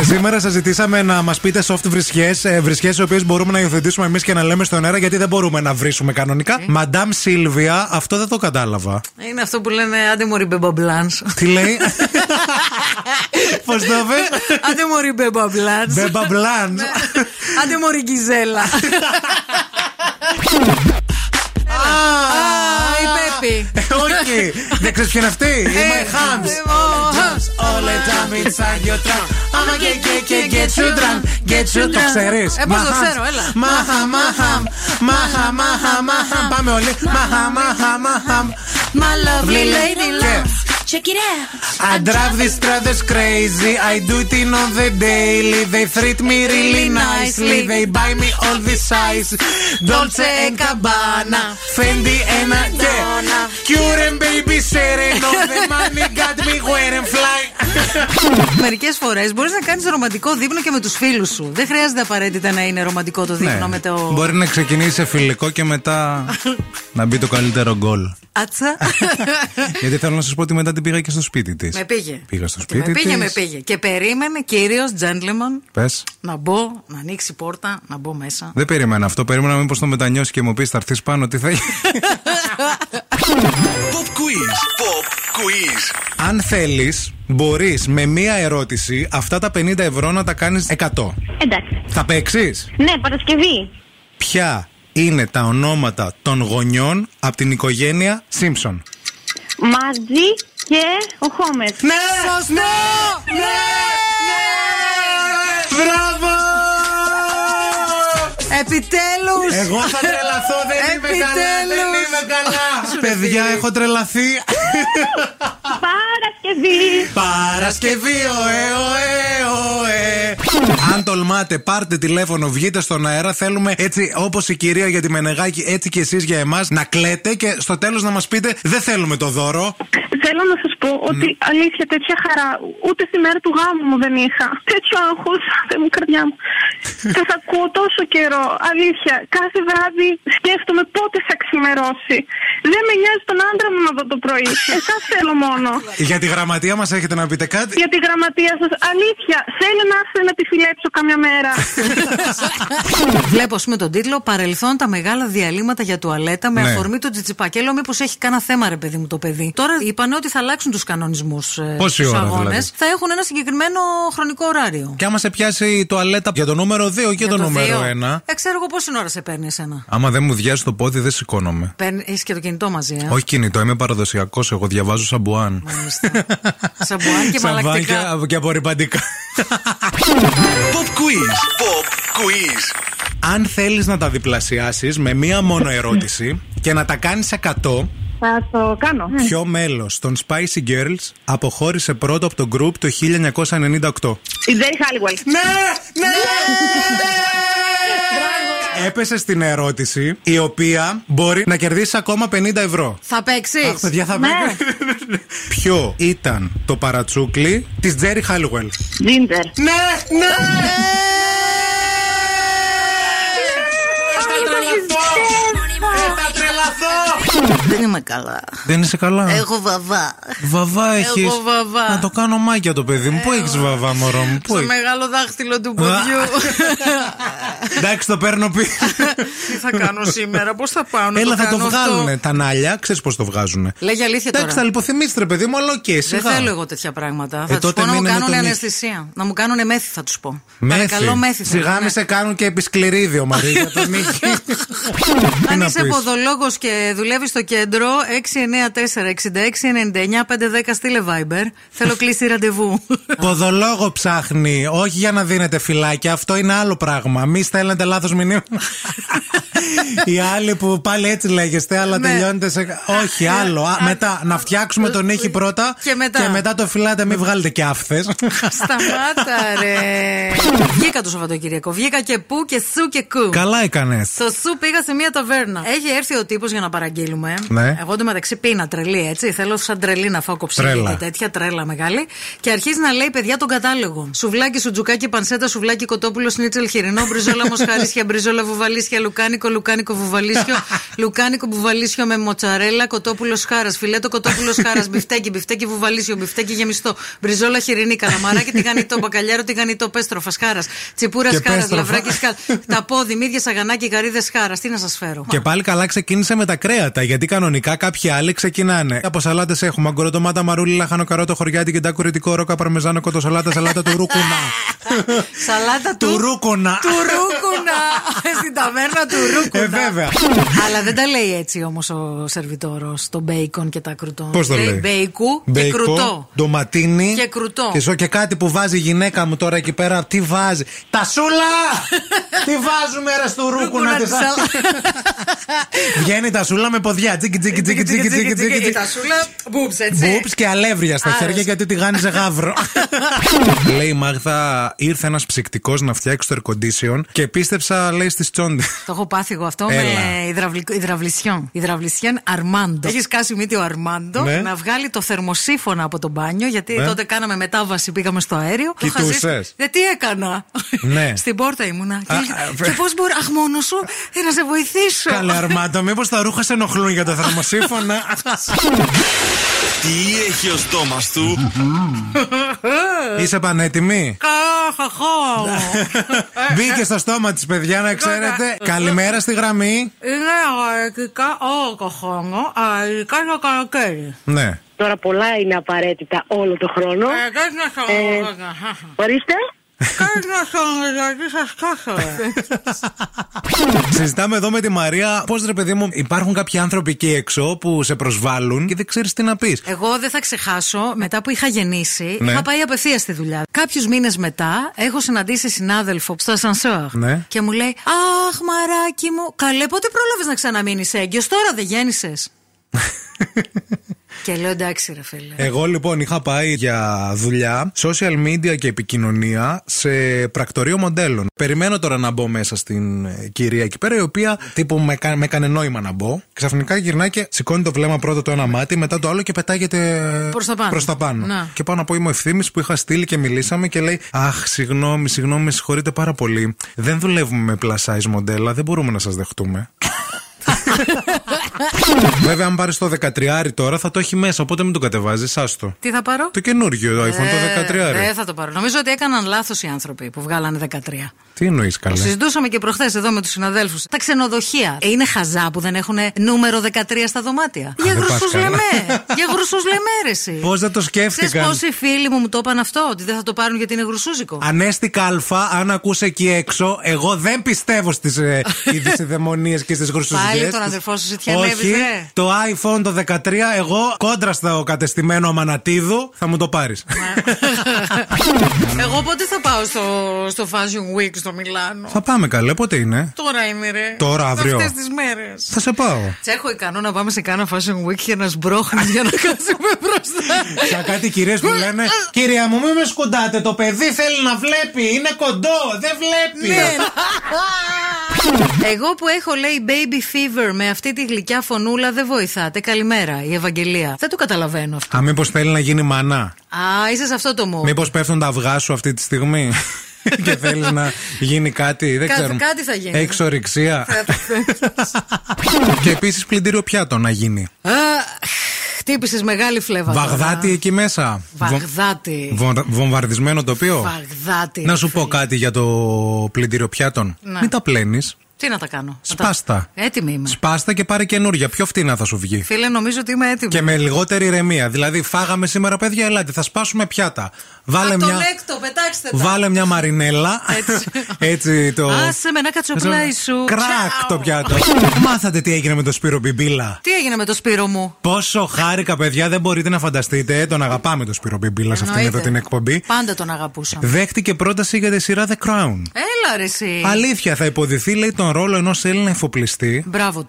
Σήμερα σας ζητήσαμε να μας πείτε soft βρισιές, βρισιές οι οποίες μπορούμε να υιοθετήσουμε εμείς και να λέμε στον αέρα γιατί δεν μπορούμε να βρίσουμε κανονικά. Μαντάμ Σίλβια, αυτό δεν το κατάλαβα. Είναι αυτό που λένε άντε μωρή μπεμπαμπλάνς. Τι λέει? Πώς το είπε? Άντε μωρή μπεμπαμπλάνς. Μπεμπαμπλάνς. Άντε μωρή γκιζέλα. Η Πέπη. Όχι, δεν ξέρεις ποια είναι αυτή. Είμαι η Χάμς. All the time inside your trunk. I'ma get you drunk. Get you drunk. Το ξέρεις? Πώς το ξέρω, έλα. Μαχα, μαχα, μαχα, μαχα, μαχα. Πάμε όλοι. Μαχα, μαχα, μαχα. My lovely lady loves. Check it out. I drive these brothers crazy. I do it on the daily. They treat me really nicely. They buy me all the sizes. Dolce & Gabbana. Fendi and Adana. Cure and baby Sereno. The money got me wearing fly. Μερικές φορές μπορείς να κάνεις ρομαντικό δείπνο και με τους φίλους σου. Δεν χρειάζεται απαραίτητα να είναι ρομαντικό το δείπνο με το. Μπορεί να ξεκινήσει σε φιλικό και μετά να μπει το καλύτερο γκολ. Άτσα. Γιατί θέλω να σας πω ότι μετά την πήγα και στο σπίτι της. Με πήγε. Πήγα στο σπίτι της. Με πήγε. Και περίμενε κυρίως gentleman. Πες. Να μπω, να ανοίξει πόρτα, να μπω μέσα. Δεν περίμενα αυτό. Περίμενα μήπως το μετανιώσει και μου πει θα έρθεις πάνω, τι θα γίνει. Pop quiz. Αν θέλεις, μπορείς με μία ερώτηση αυτά τα 50 ευρώ να τα κάνεις 100. Εντάξει. Θα παίξεις? Ναι, Παρασκευή. Ποια είναι τα ονόματα των γονιών από την οικογένεια Simpson? Μαζί και ο Homer. Ναι, σωστό! Ναι! Ναι! Μπράβο! Επιτέλους! Εγώ θα τρελαθώ, δεν είμαι καλά. Παιδιά, έχω τρελαθεί. Παρασκευή! Παρασκευή, ωε. Αν τολμάτε, πάρτε τηλέφωνο, βγείτε στον αέρα. Θέλουμε έτσι, όπως η κυρία για τη Μενεγάκη, έτσι και εσείς για εμάς, να κλαίτε και στο τέλος να μας πείτε δεν θέλουμε το δώρο. Θέλω να σας πω ότι αλήθεια τέτοια χαρά ούτε στη μέρα του γάμου μου δεν είχα. Τέτοιο άγχος, δεν μου καρδιά μου. Σας ακούω τόσο καιρό, αλήθεια. Κάθε βράδυ σκέφτομαι πότε θα ξημερώσει. Δεν με νοιάζει τον άντρα μου να δω το πρωί. Εσάς θέλω μόνο. Για τη γραμματεία μας έχετε να πείτε κάτι? Για τη γραμματεία σας, αλήθεια. Θέλω να έρθω να τη φιλέψω καμιά μέρα. Βλέπω με τον τίτλο «Παρελθόν τα μεγάλα διαλύματα για τουαλέτα» με αφορμή το τσιτσιπακέλο. Μήπως έχει κανένα θέμα, ρε παιδί μου, το παιδί. Τώρα είπανε ότι θα αλλάξουν τους κανονισμούς στους αγώνες. Δηλαδή. Θα έχουν ένα συγκεκριμένο χρονικό ωράριο. Και άμα σε πιάσει η τουαλέτα για το νούμερο 2 και για το νούμερο 1. Ξέρω εγώ πόση ώρα σε παίρνει εσένα. Άμα δεν μου διάσει το πόδι, δεν σηκώνομαι. Έχεις και το κινητό μαζί, ε? Όχι κινητό, είμαι παραδοσιακός. Εγώ διαβάζω σαμπουάν. Σαμπουάν και μαλακτικά. Σαμπουάν και απορριπαντικά. Pop quiz. Pop quiz. Αν θέλεις να τα διπλασιάσεις με μία μόνο ερώτηση και να τα κάνεις 100. Θα το κάνω. Ποιο μέλος των Spice Girls αποχώρησε πρώτο από το group το 1998? Η Geri Halliwell. Ναι! Ναι! Έπεσε στην ερώτηση η οποία μπορεί να κερδίσει ακόμα 50 ευρώ. Θα παίξεις? Αχ, παιδιά, θα παίξεις. Ποιο ήταν το παρατσούκλι της Geri Halliwell? Ginger. Ναι! Ναι! Δεν είμαι καλά. Δεν είσαι καλά. Έχω βαβά. Βαβά έχεις? Έχω βαβά. Να το κάνω μάγια το παιδί μου. Πού έχεις βαβά, μωρό μου? Στο μεγάλο δάχτυλο του ποδιού. Εντάξει, το παίρνω πίσω. Τι θα κάνω σήμερα, πώς θα πάω να το κάνω? Έλα, θα το βγάλουνε τα νάλια, ξέρεις πώς το βγάζουνε. Λέγε αλήθεια τώρα. Εντάξει, θα λιποθυμίσεις, ρε παιδί μου, αλλά και εσύ. Δεν θέλω εγώ τέτοια πράγματα. Θα τους πω να μου κάνουν αναισθησία. Να μου κάνουν μέθη, θα τους πω. Παρακαλώ, μέθη. Σιγά-σιγά σε κάνουν και επισκληρίδιο, Μαρία. Αν είσαι ποδολόγος και δουλεύεις στο κέντρο, 694-6699-510, στείλε Viber. Θέλω κλείσει ραντεβού. Ποδολόγο ψάχνει, όχι για να δίνετε φυλάκια, αυτό είναι άλλο πράγμα. Μη στέλνετε λάθος μηνύματα. Οι άλλοι που πάλι έτσι λέγεστε, αλλά τελειώνετε σε. Όχι, άλλο. Μετά να φτιάξουμε τον ήχη πρώτα και μετά το φυλάτε, μην βγάλετε και άφθες. Σταμάτα, ρε. Βγήκα το Σαββατοκύριακο. Βγήκα και που και σου και κου. Καλά έκανες. Στο σου πήγα σε μια ταβέρνα. Έχει έρθει ο τύπος για να παραγγείλουμε. Ναι. Εγώ εντωμεταξύ πίνα τρελή, έτσι. Θέλω σαν τρελή να φάω κοψίλια και τέτοια, τρέλα μεγάλη. Και αρχίζει να λέει, παιδιά, τον κατάλογο. Σουβλάκι, σουτζουκάκι, πανσέτα, σουβλάκι, κοτόπουλο, σνίτσελ, χοιρινό, μπριζόλα, μοσχαρίσια, μπριζόλα, βουβαλίσια, λουκάνικο, λουκάνικο, βουβαλίσιο, λουκάνικο, βουβαλίσιο με μοτσαρέλα, κοτόπουλο χάρα, φιλέτο, κοτόπουλο χάρα, μπιφτέκι, μπιφτέκι, βουβαλίσιο, μπιφτέκι γεμιστό, μπριζόλα, χοιρινή, καλαμαράκι, τηγανιτό, μπακαλιάρο, τηγανιτό, πέστροφα χάρα, τσιπούρα χάρα, λαβράκι χάρα, ταπόδι, μύδια, σαγανάκι, γαρίδε χάρα. Τι να σας φέρω. Και πάλι καλά ξεκίνησε με τα κρέατα, γιατί κανονικά κάποιοι άλλοι ξεκινάνε. Από σαλάτες έχουμε αγκοροτομάτα, μαρούλι, λάχανο, καρότο, χωριάτι, κεντά, κουριτικό, ρόκα, παρμεζάνο, κοτοσαλάτα, σαλάτα του ρούκουνα. Σαλάτα του ρούκουνα. Του ρούκουνα. Στην ταβέρνα του ρούκουνα. Βέβαια. Αλλά δεν τα λέει έτσι όμως ο σερβιτόρος, το μπέικον και τα κρουτό. Πώς το λέει? Μπέικου και κρουτό. Ντοματίνι και κρουτό. Και κάτι που βάζει η γυναίκα μου τώρα εκεί πέρα, τι βάζει? Τα σούλα! Τι βάζουμε ρε στο ρούκουνα τη σαλάτα. Βγαίνει τα σούλα με ποδιά. Τσίκι, τσίκι, τσίκι, τσίκι, τσίκι, τσίκι. Τα σούλα, μπούμπς, έτσι. Μπούμπς και αλεύρια στα χέρια γιατί τηγάνιζε γάβρο. Λέει η Μάγδα, ήρθε ένας ψυκτικός να φτιάξει το air condition και πίστεψα, λέει, στις τσόντες. Το έχω πάθει εγώ αυτό με υδραυλισιόν. Υδραυλισιόν Αρμάντο. Έχει σκάσει μύτη ο Αρμάντο να βγάλει το θερμοσύφωνα από το μπάνιο γιατί τότε κάναμε μετάβαση, πήγαμε στο αέριο. Κοιτούσες? Δεν τι έκανα. Στην πόρτα ήμουνα. Και πώς μπορεί, αχ, μόνο σου, να σε βοηθήσω. Καλά, Αρμάντο, μήπως τα ρούχα σε ενοχλούν για το θερμοσύφωνα? Τι έχει ο στόμας του? Είσαι πανέτοιμη? Μπήκε στο στόμα της, παιδιά, να ξέρετε. Καλημέρα στη γραμμή. Είναι αγαρακτικά όλο το χρόνο, αλλά ειδικά το καλοκαίρι. Ναι. Τώρα πολλά είναι απαραίτητα όλο το χρόνο. Ορίστε. Συζητάμε εδώ με τη Μαρία. Πώς ρε παιδί μου, υπάρχουν κάποιοι άνθρωποι εκεί έξω που σε προσβάλλουν και δεν ξέρεις τι να πεις. Εγώ δεν θα ξεχάσω, μετά που είχα γεννήσει, ναι, είχα πάει απευθείας στη δουλειά. Κάποιους μήνες μετά έχω συναντήσει συνάδελφο στο ασανσέρ, ναι, και μου λέει: «Αχ, μαράκι μου, καλέ, πότε πρόλαβες να ξαναμείνεις έγκυος, τώρα δεν γέννησες?» Και λέω: «Εντάξει, ρε φίλε». Εγώ λοιπόν είχα πάει για δουλειά, social media και επικοινωνία σε πρακτορείο μοντέλων. Περιμένω τώρα να μπω μέσα στην κυρία εκεί πέρα, η οποία τύπου με έκανε νόημα να μπω. Ξαφνικά γυρνάει και σηκώνει το βλέμμα πρώτα το ένα μάτι, μετά το άλλο και πετάγεται προς τα πάνω. Να. Και πάω να πω: «Είμαι ο Ευθύμης που είχα στείλει και μιλήσαμε», και λέει: «Αχ, συγγνώμη, με συγχωρείτε πάρα πολύ. Δεν δουλεύουμε με plus size μοντέλα, δεν μπορούμε να σας δεχτούμε». Βέβαια, αν πάρεις το 13 τώρα θα το έχει μέσα, οπότε μην το κατεβάζεις, άστο. Τι θα πάρω? Το καινούργιο iPhone, το 13. Δεν θα το πάρω. Νομίζω ότι έκαναν λάθος οι άνθρωποι που βγάλανε 13. Τι εννοείς, καλά? Συζητούσαμε και προχθές εδώ με τους συναδέλφους. Τα ξενοδοχεία είναι χαζά που δεν έχουν νούμερο 13 στα δωμάτια. Για γρουσούς λεμέ. Για γρουσούς λεμέρεση. Πώς δεν το σκέφτηκαν. Ξέρεις πόσοι φίλοι μου το είπαν αυτό, ότι δεν θα το πάρουν γιατί είναι γρουσούζικο. Ανέστηκα αλφα, αν ακούς εκεί έξω, εγώ δεν πιστεύω στις ειδησιδαιμονίες και στις γρουσούζικες. Πάλι τον αδερφό σου ζητιανεύεις, ναι. Το iPhone το 13, εγώ κόντρα στο κατεστημένο Αμανατίδου θα μου το πάρεις. Εγώ πότε θα πάω στο Fashion Week στο Μιλάνο? Θα πάμε, καλέ, πότε είναι? Τώρα είναι, ρε. Τώρα, αύριο. Αυτές τις μέρες. Θα σε πάω. Τσέχω ικανό να πάμε σε κάνα Fashion Week για να σμπρώχνεις, για να κάτσουμε μπροστά. Σαν κάτι κυρίες που λένε: «Κυρία μου, μη με σκουντάτε, το παιδί θέλει να βλέπει, είναι κοντό, δεν βλέπει». Εγώ που έχω, λέει, baby fever, με αυτή τη γλυκιά φωνούλα δεν βοηθάτε. Καλημέρα, η Ευαγγελία. Δεν το καταλαβαίνω αυτό. Α, μήπως θέλει να γίνει μανά? Α, είσαι σε αυτό το μου. Μήπως πέφτουν τα αυγά σου αυτή τη στιγμή και θέλεις να γίνει κάτι, δεν ξέρω. Κάτι θα γίνει. Εξορυξία. Και επίσης πλυντήριο πιάτο να γίνει. Χτύπησες μεγάλη φλέβα. Βαγδάτη εκεί μέσα. Βαγδάτη. Βομβαρδισμένο τοπίο. Βαγδάτη. Να σου πω κάτι για το πλυντήριο πιάτων. Ναι. Μην τα πλένεις. Τι να τα κάνω? Σπάστα. Έτοιμη είμαι. Σπάστα και πάρε καινούρια. Πιο φτηνά θα σου βγει. Φίλε, νομίζω ότι είμαι έτοιμη. Και με λιγότερη ηρεμία. Δηλαδή, φάγαμε σήμερα, παιδιά, ελάτε, θα σπάσουμε πιάτα. Βάλε μια. Λέκτο, πετάξτε τα. Βάλε μια μαρινέλα. Έτσι. Έτσι το. Άσε με να κατσοπλάει σου. Κράκ το πιάτο. Μάθατε τι έγινε με το Σπύρο Μπιμπίλα? Τι έγινε με το Σπύρο μου? Πόσο χάρηκα, παιδιά, δεν μπορείτε να φανταστείτε. Τον αγαπάμε τον Σπύρο Μπιμπίλα σε αυτήν εδώ την εκπομπή. Πάντα τον αγαπούσαμε. Δέχτηκε πρόταση για τη σειρά The Crown. Έλα, ρε εσύ. Αλήθεια, θα υποδηθεί, λέει, τον ρόλο ενός Έλληνα εφοπλιστή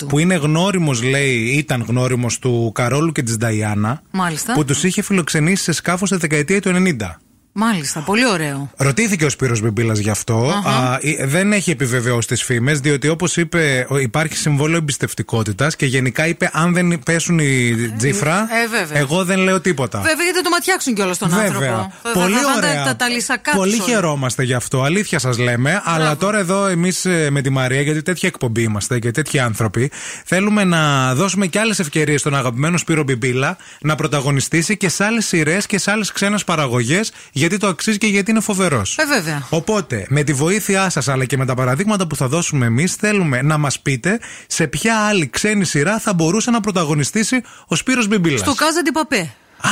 που είναι γνώριμος, λέει, ήταν γνώριμος του Καρόλου και της Νταϊάννα, που τους είχε φιλοξενήσει σε σκάφος τη δεκαετία του 90. Μάλιστα, πολύ ωραίο. Ρωτήθηκε ο Σπύρος Μπιμπίλας γι' αυτό. Δεν έχει επιβεβαιώσει τις φήμες, διότι όπως είπε, υπάρχει συμβόλαιο εμπιστευτικότητας και γενικά είπε: «Αν δεν πέσουν οι τζίφρα, εγώ δεν λέω τίποτα». Βέβαια, γιατί το ματιάξουν κιόλας τον άνθρωπο. Πολύ ωραία. Πολύ χαιρόμαστε γι' αυτό, αλήθεια σας λέμε. Αλλά τώρα εδώ εμείς με τη Μαρία, γιατί τέτοια εκπομπή είμαστε και τέτοιοι άνθρωποι, θέλουμε να δώσουμε κι άλλες ευκαιρίες στον αγαπημένο Σπύρο Μπιμπίλα να πρωταγωνιστήσει και σε άλλες σειρές και σε άλλες ξένες παραγωγές. Γιατί το αξίζει και γιατί είναι φοβερός. Βέβαια. Οπότε, με τη βοήθειά σας αλλά και με τα παραδείγματα που θα δώσουμε εμείς, θέλουμε να μας πείτε σε ποια άλλη ξένη σειρά θα μπορούσε να πρωταγωνιστήσει ο Σπύρος Μπιμπίλας. Στο Casa de Papel. Α,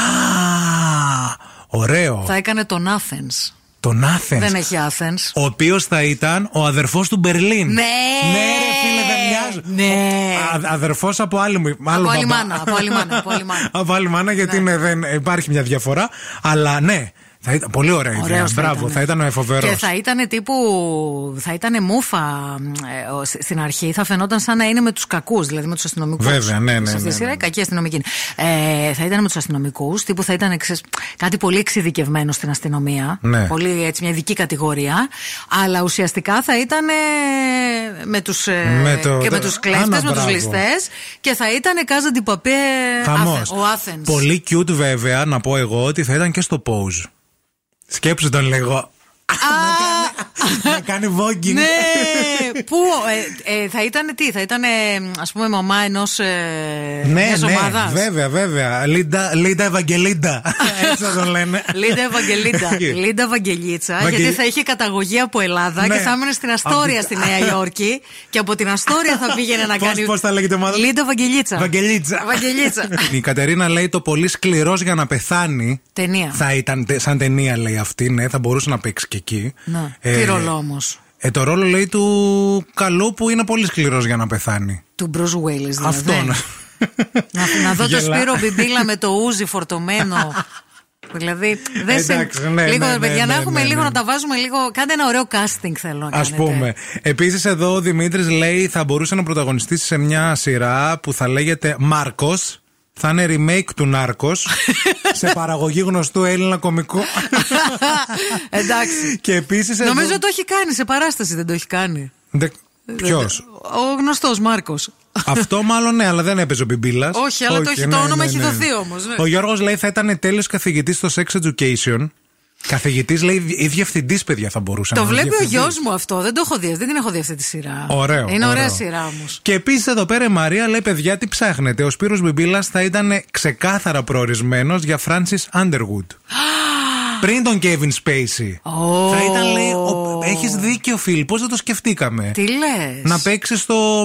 ωραίο. Θα έκανε τον Athens. Τον Athens. Δεν έχει Athens. Ο οποίος θα ήταν ο αδερφός του Μπερλίν. Ναι, ναι, ρε φίλε, δεν μοιάζει. Ναι. Αδερφός από άλλη μάνα. Από άλλη μάνα. Από άλλη μάνα, γιατί ναι, δεν υπάρχει μια διαφορά. Αλλά ναι. Θα ήταν πολύ ωραία ιδέα. Μπράβο, θα ήταν φοβερός. Και θα ήταν τύπου. Θα ήταν μούφα στην αρχή. Θα φαινόταν σαν να είναι με τους κακούς, δηλαδή με τους αστυνομικούς. Βέβαια, ναι. Σε αυτή τη σειρά, κακή αστυνομική. Θα ήταν με τους αστυνομικούς, τύπου θα ήταν κάτι πολύ εξειδικευμένο στην αστυνομία. Ναι. Πολύ έτσι, μια ειδική κατηγορία. Αλλά ουσιαστικά θα ήταν με τους κλέφτες, με τους ληστές. Και θα ήταν Casa de Papel ο Athens. Πολύ cute, βέβαια, να πω εγώ ότι θα ήταν και στο Pose. Σκέψου τον λίγο. Να κάνει βόγγινγκ. Ναι, Πού θα ήταν, τι, θα ήταν ας πούμε μαμά ενός ναι, ναι, ομάδας. Βέβαια, βέβαια. Λίντα Ευαγγελίντα. Έτσι θα το λένε. Λίντα Ευαγγελίτσα. Λίντα Ευαγγελίτσα. Γιατί θα είχε καταγωγή από Ελλάδα και θα έμενε στην Αστόρια στη Νέα Υόρκη. Και από την Αστόρια θα πήγαινε να κάνει. Πώς θα λέγεται ομάδα? Λίντα Ευαγγελίτσα. Η Κατερίνα λέει το πολύ σκληρός για να πεθάνει. Ταινία. Θα ήταν σαν ταινία, λέει αυτή, ναι, θα μπορούσε να παίξει και εκεί. Ναι. Τι ρόλο όμως? Το ρόλο λέει του καλού που είναι πολύ σκληρός για να πεθάνει. Του Bruce Willis, δηλαδή. Αυτόν. Να δω το Σπύρο Μπιμπίλα με το ούζι φορτωμένο. Δηλαδή, για να έχουμε λίγο, να τα βάζουμε λίγο. Κάντε ένα ωραίο casting, θέλω να ας πούμε. Επίσης, εδώ ο Δημήτρης λέει θα μπορούσε να πρωταγωνιστήσει σε μια σειρά που θα λέγεται Μάρκος. Θα είναι remake του Νάρκος σε παραγωγή γνωστού Έλληνα κωμικού. Εντάξει. Και επίσης εδώ... Νομίζω το έχει κάνει σε παράσταση, δεν το έχει κάνει? Ποιος? Ο γνωστός Μάρκος. Αυτό μάλλον ναι, αλλά δεν έπαιζε ο Μπιμπίλας. Όχι, αλλά όχι, το όνομα έχει δοθεί όμως. Ο Γιώργος λέει θα ήταν τέλειος καθηγητής στο Sex Education. Καθηγητής λέει ή διευθυντής, παιδιά, θα μπορούσε. Το βλέπει ο γιος μου αυτό, δεν το έχω δει, δεν την έχω δει αυτή τη σειρά. Ωραίο. Είναι ωραία σειρά όμως. Και επίσης εδώ πέρα η Μαρία λέει παιδιά τι ψάχνετε. Ο Σπύρος Μπιμπίλας θα ήταν ξεκάθαρα προορισμένος για Francis Underwood. Πριν τον Kevin Spacey. Oh. Θα ήταν, λέει, έχεις δίκιο, Φιλ. Πώς δεν το σκεφτήκαμε. Τι λες? Να παίξεις στο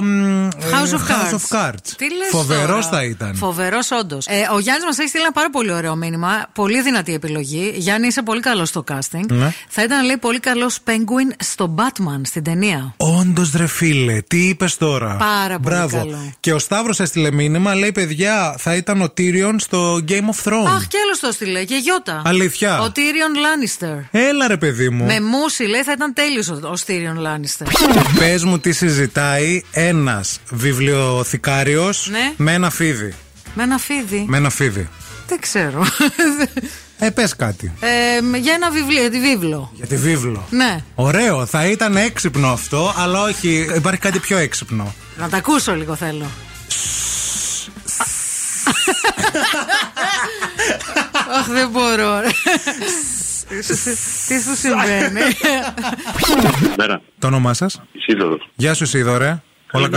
House of Cards. Τι λες? Φοβερός θα ήταν. Φοβερός, όντως. Ο Γιάννης μας έχει στείλει ένα πάρα πολύ ωραίο μήνυμα. Πολύ δυνατή επιλογή. Γιάννη, είσαι πολύ καλός στο casting. Ναι. Θα ήταν, λέει, πολύ καλός Penguin στο Batman, στην ταινία. Όντως, ρε φίλε, τι είπες τώρα. Πάρα πολύ. Μπράβο. Καλό. Και ο Σταύρος έστειλε μήνυμα, λέει, παιδιά, θα ήταν ο Tyrion στο Game of Thrones. Αχ, και άλλος το στείλε. Και Γιώτα. Αλήθεια. Ο Tyrion Lannister. Έλα ρε παιδί μου. Με μουσι λέει θα ήταν τέλειος ο Tyrion Lannister. Πες μου τι συζητάει ένας βιβλιοθηκάριος, ναι, με ένα φίδι. Με ένα φίδι. Με ένα φίδι. Δεν ξέρω. Πες κάτι. Για ένα βιβλίο, για τη βίβλο. Για τη βίβλο. Ναι. Ωραίο, θα ήταν έξυπνο αυτό, αλλά όχι, υπάρχει κάτι πιο έξυπνο. Να τα ακούσω λίγο θέλω. Αχ, δεν μπορώ. Τι σου συμβαίνει? Το όνομά σας? Σίδωρος. Γεια σου Σίδωρε. Όλα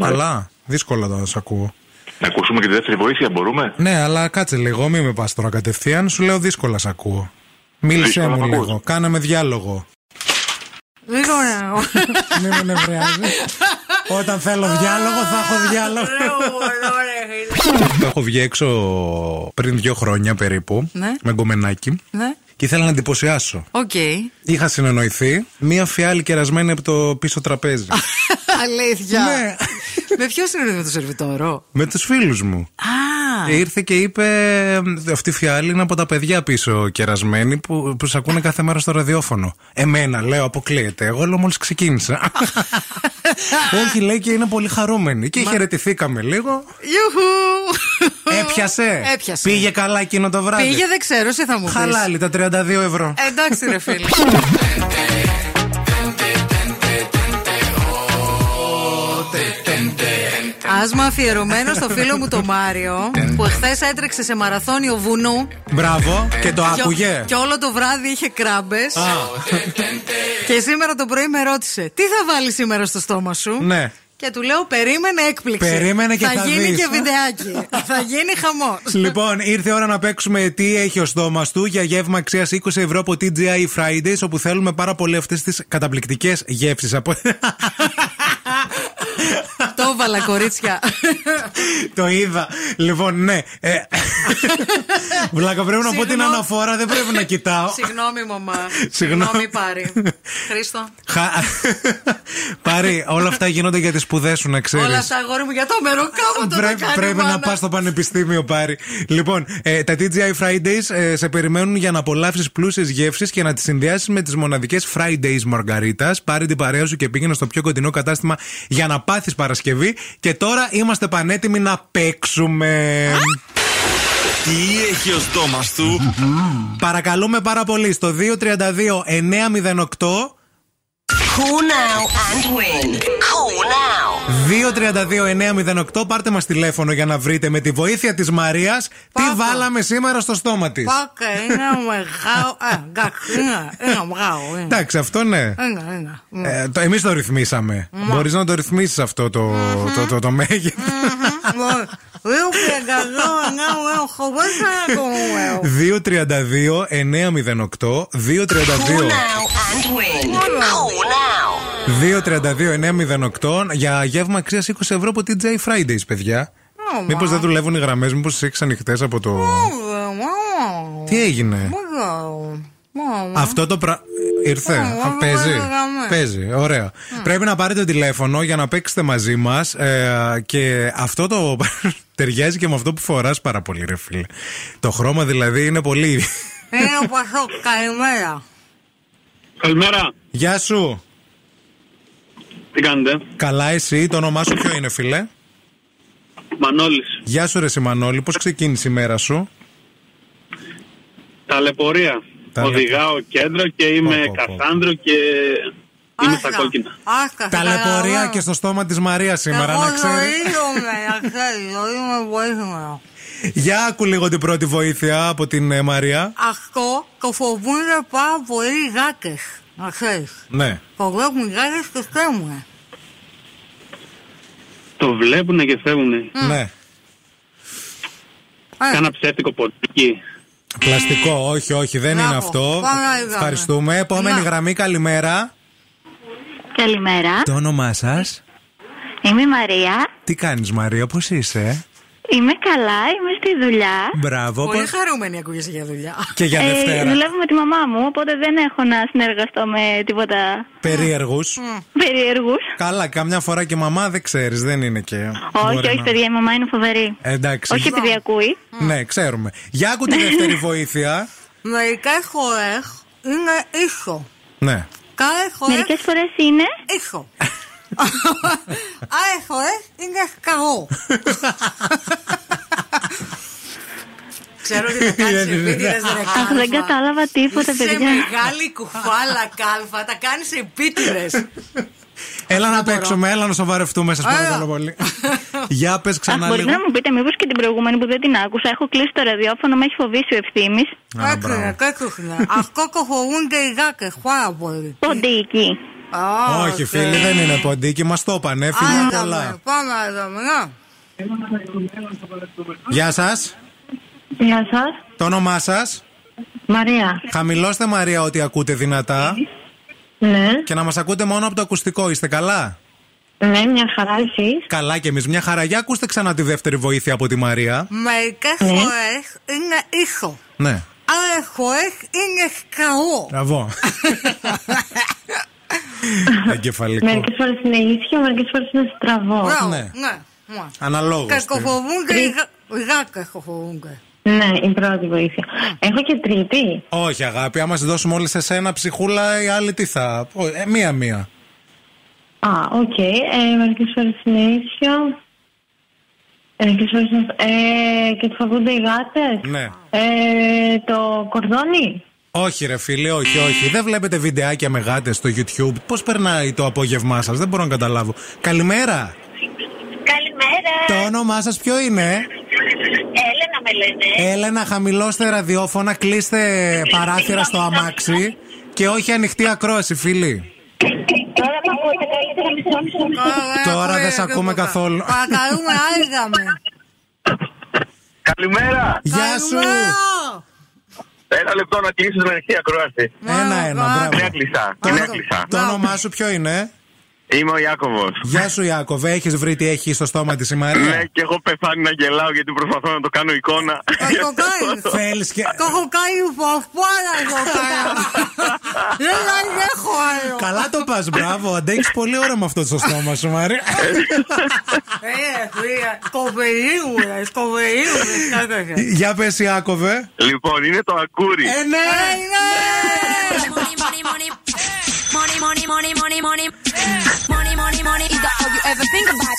καλά? Δύσκολα να σας ακούω. Να ακούσουμε και τη δεύτερη βοήθεια μπορούμε? Ναι, αλλά κάτσε λίγο, μην με πας τώρα κατευθείαν. Σου λέω δύσκολα σ' ακούω. Μίλησέ μου λίγο, κάναμε διάλογο. Μην με νευριάζει. Όταν θέλω διάλογο θα έχω διάλογο. Έχω βγει έξω πριν 2 χρόνια περίπου, ναι, με γκομενάκι, ναι, και ήθελα να εντυπωσιάσω. Okay. Είχα συνεννοηθεί μια φιάλη κερασμένη από το πίσω τραπέζι. Αλήθεια. Ναι. Με ποιον συνεννοηθεί, με τον σερβιτόρο? Με τους φίλους μου. Ah. Ήρθε και είπε αυτή η φιάλη είναι από τα παιδιά πίσω κερασμένη που σε ακούνε κάθε μέρα στο ραδιόφωνο. Εμένα λέω αποκλείεται. Εγώ λέω μόλις ξεκίνησα. Όχι, λέει, και είναι πολύ χαρούμενη. Και χαιρετηθήκαμε λίγο. Έπιασε. Πήγε καλά εκείνο το βράδυ. Πήγε, δεν ξέρω, εσύ θα μου πεις. Χαλάλι τα 32 ευρώ. Εντάξει ρε φίλε. Άσμα αφιερωμένο στο φίλο μου το Μάριο, που εχθές έτρεξε σε μαραθώνιο βουνού. Μπράβο, και το άκουγε. Και όλο το βράδυ είχε κράμπες. Και σήμερα το πρωί με ρώτησε, τι θα βάλεις σήμερα στο στόμα σου? Ναι. Και του λέω περίμενε έκπληξη. Περίμενε και θα γίνει δεις. Και βιντεάκι. Θα γίνει χαμός. Λοιπόν, ήρθε η ώρα να παίξουμε τι έχει ο στόμας του για γεύμα αξίας 20 ευρώ από TGI Fridays, όπου θέλουμε πάρα πολύ αυτές τις καταπληκτικές γεύσεις από... Το έβαλα, κορίτσια. Το είδα. Λοιπόν, ναι. Βλάκα, πρέπει να πω την αναφορά, δεν πρέπει να κοιτάω. Συγγνώμη, μαμά. Συγγνώμη, Πάρη. Χρήστο. Πάρη, όλα αυτά γίνονται για τις σπουδές σου, να ξέρεις. Όλα αυτά, αγόρι μου, για το μεροκάμα. Πρέπει να πας στο πανεπιστήμιο, Πάρη. Λοιπόν, τα TGI Fridays σε περιμένουν για να απολαύσεις πλούσιες γεύσεις και να τις συνδυάσεις με τις μοναδικές Fridays Μαργαρίτας. Πάρε την παρέα σου και πήγαινε στο πιο κοντινό κατάστημα για να πάθεις Παρασκευή. Και τώρα είμαστε πανέτοιμοι να παίξουμε. Τι έχει ο στόμας του? Παρακαλούμε πάρα πολύ στο 232-908. Call now and win. Call now. 232-908, πάρτε μας τηλέφωνο για να βρείτε με τη βοήθεια της Μαρίας τι βάλαμε σήμερα στο στόμα της. Πάκα, είναι μεγάλο. Είναι μεγάλο. Εντάξει, αυτό ναι. Εμείς το ρυθμίσαμε. Μπορείς να το ρυθμίσεις αυτό το μέγεθο. 232-908 232-908 για γεύμα αξίας 20€ από TGI Fridays, παιδιά. Μήπως δεν δουλεύουν οι γραμμές, μήπως τις έχεις ανοιχτές από το... Τι έγινε? Αυτό το πράγμα ήρθε. Παίζει. Ωραία. Πρέπει να πάρετε τηλέφωνο για να παίξετε μαζί μας. Και αυτό το ταιριάζει και με αυτό που φοράς πάρα πολύ, ρε φίλε. Το χρώμα δηλαδή είναι πολύ. Είναι ο Πασόκ. Καλημέρα. Καλημέρα. Γεια σου. Τι κάνετε? Καλά, εσύ. Το όνομά σου ποιο είναι, φίλε? Μανώλης. Γεια σου, ρε Μανώλη. Πώς ξεκίνησε η μέρα σου? Ταλαιπωρία. Οδηγάω κέντρο και είμαι Κασάνδρο και είμαι στα κόκκινα. Ταλαιπωρία και στο στόμα της Μαρίας σήμερα, να ξέρεις. Για άκου λίγο την πρώτη βοήθεια από την Μαρία. Αυτό το φοβούνται πάρα πολύ οι γάτες, να ξέρεις. Ναι. Το βλέπουν οι γάτες και φεύγουν. Το βλέπουν και φεύγουν. Ναι. Κάνα ψεύτικο ποτήκι. Πλαστικό, όχι, δεν είναι αυτό. Ευχαριστούμε. Επόμενη γραμμή, καλημέρα. Καλημέρα. Το όνομά σας? Είμαι η Μαρία. Τι κάνεις, Μαρία, πώς είσαι? Είμαι καλά, είμαι στη δουλειά. Μπράβο. Πολύ χαρούμενη ακούγεσαι για δουλειά. Και για Δευτέρα. Δουλεύω με τη μαμά μου, οπότε δεν έχω να συνεργαστώ με τίποτα. Περίεργους. Καλά, καμιά φορά και μαμά δεν ξέρεις, δεν είναι και. Όχι, παιδιά, η μαμά είναι φοβερή. Εντάξει. Όχι επειδή ακούει. Ναι, ξέρουμε. Για άκου τη δεύτερη βοήθεια. Μερικές φορές είναι ίσο. Ναι. Μερικές φορές είναι ίσο. Άλλες φορές είναι σκαγό. Ξέρω ότι θα κάνεις επίτηδες. Αχ, δεν κατάλαβα τίποτα, παιδιά. Είσαι μεγάλη κουφάλα κάλφα. Τα κάνεις επίτηδες. Έλα να παίξουμε, έλα να σοβαρευτούμε. Σας παρακαλώ πολύ. Για πες ξανά λίγο. Μπορείτε να μου πείτε μήπως και την προηγούμενη που δεν την άκουσα? Έχω κλείσει το ραδιόφωνο, με έχει φοβήσει ο Ευθύμης. Κάκρινα. Αυτό κοχωρούνται οι γάκες πάρα πολύ. Ποντίκι. Όχι, φίλοι, δεν είναι ποντίκι, μας το πάνε, φίλοι, καλά. Γεια σας. Γεια σας. Το όνομά σας? Μαρία. Χαμηλώστε, Μαρία, ότι ακούτε δυνατά. Ναι. Και να μας ακούτε μόνο από το ακουστικό, είστε καλά? Ναι, μια χαρά, εσείς? Καλά και εμείς, μια χαρά. Για ακούστε ξανά τη δεύτερη βοήθεια από τη Μαρία. Μερικές φορές είναι ίσο. Ναι. Άλλες φορές είναι σκαό. Μπράβο. Μερικές φορές είναι ίσιο, μερικές φορές είναι στραβό. Ναι, αναλόγως. Κακοφοβούνται οι γάκες. Ναι, η πρώτη βοήθεια. Έχω και τρίτη? Όχι, αγάπη, άμα σε δώσουμε όλες εσένα ψυχούλα, οι άλλοι τι θα? Μία-μία. Α, οκ, μερικές φορές είναι ίσιο. Μερικές φορές είναι... και φοβούνται οι γάτες. Ναι. Το κορδόνι. Όχι, ρε φίλε, όχι. Δεν βλέπετε βιντεάκια με γάτες στο YouTube? Πώς περνάει το απόγευμά σας? Δεν μπορώ να καταλάβω. Καλημέρα. Καλημέρα. Το όνομά σας ποιο είναι? Έλενα με λένε. Έλενα, χαμηλώστε ραδιόφωνα, κλείστε παράθυρα στο αμάξι και όχι ανοιχτή ακρόαση, φίλοι. Τώρα μ' ακούτε καλύτερα, μισό. Τώρα δεν σε ακούμε καθόλου. Παρακαλούμε, άγαμε. Καλημέρα. Γεια σου. Ένα λεπτό να κλείσεις με ανοιχτή ακρόαση. Ένα, μπράβο. Την έκλεισα. Το όνομά σου ποιο είναι? Είμαι ο Ιάκωβος. Γεια σου, Ιάκωβε, έχεις βρει τι έχει στο στόμα της η Μαρία? Ναι, και εγώ πεθάνει να γελάω γιατί προσπαθώ να το κάνω εικόνα. Το κάνεις. Το έχω κάνει φαφπάρα εγώ πέρα. Δεν έχω άλλο. Καλά το πας, μπράβο, αντέχεις πολύ ώρα με αυτό στο στόμα σου, Μαρία. Σκοβεϊού. Για πες, Ιάκωβε. Λοιπόν, είναι το ακούρι. Ναι. Money, money, money, money, money. Money, money, money is all you ever think about.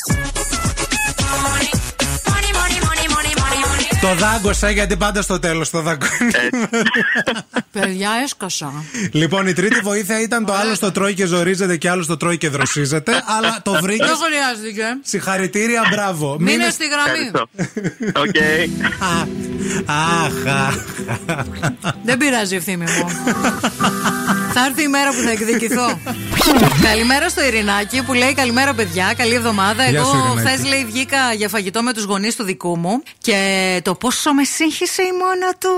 Money, money, money, money, money, money. Το δάγκωσα γιατί πάντα στο τέλος το δαγκώνει. Παιδιά, έσκασα. Λοιπόν, η τρίτη βοήθεια ήταν το άλλο το τρώει και ζορίζεται και άλλο το τρώει και δροσίζεται. Αλλά το βρήκε. Δεν χρειάζεται. Συγχαρητήρια, μπράβο. Μείνε στη γραμμή. Οκ. Αχ. Δεν πειράζει, Ευθύμη μου. Θα έρθει η μέρα που θα εκδικηθώ. Καλημέρα στο Ειρηνάκι που λέει καλημέρα, παιδιά. Καλή εβδομάδα. Εγώ χθες λέει βγήκα για φαγητό με τους γονείς του δικού μου και το πόσο με σύγχυσε η μάνα του.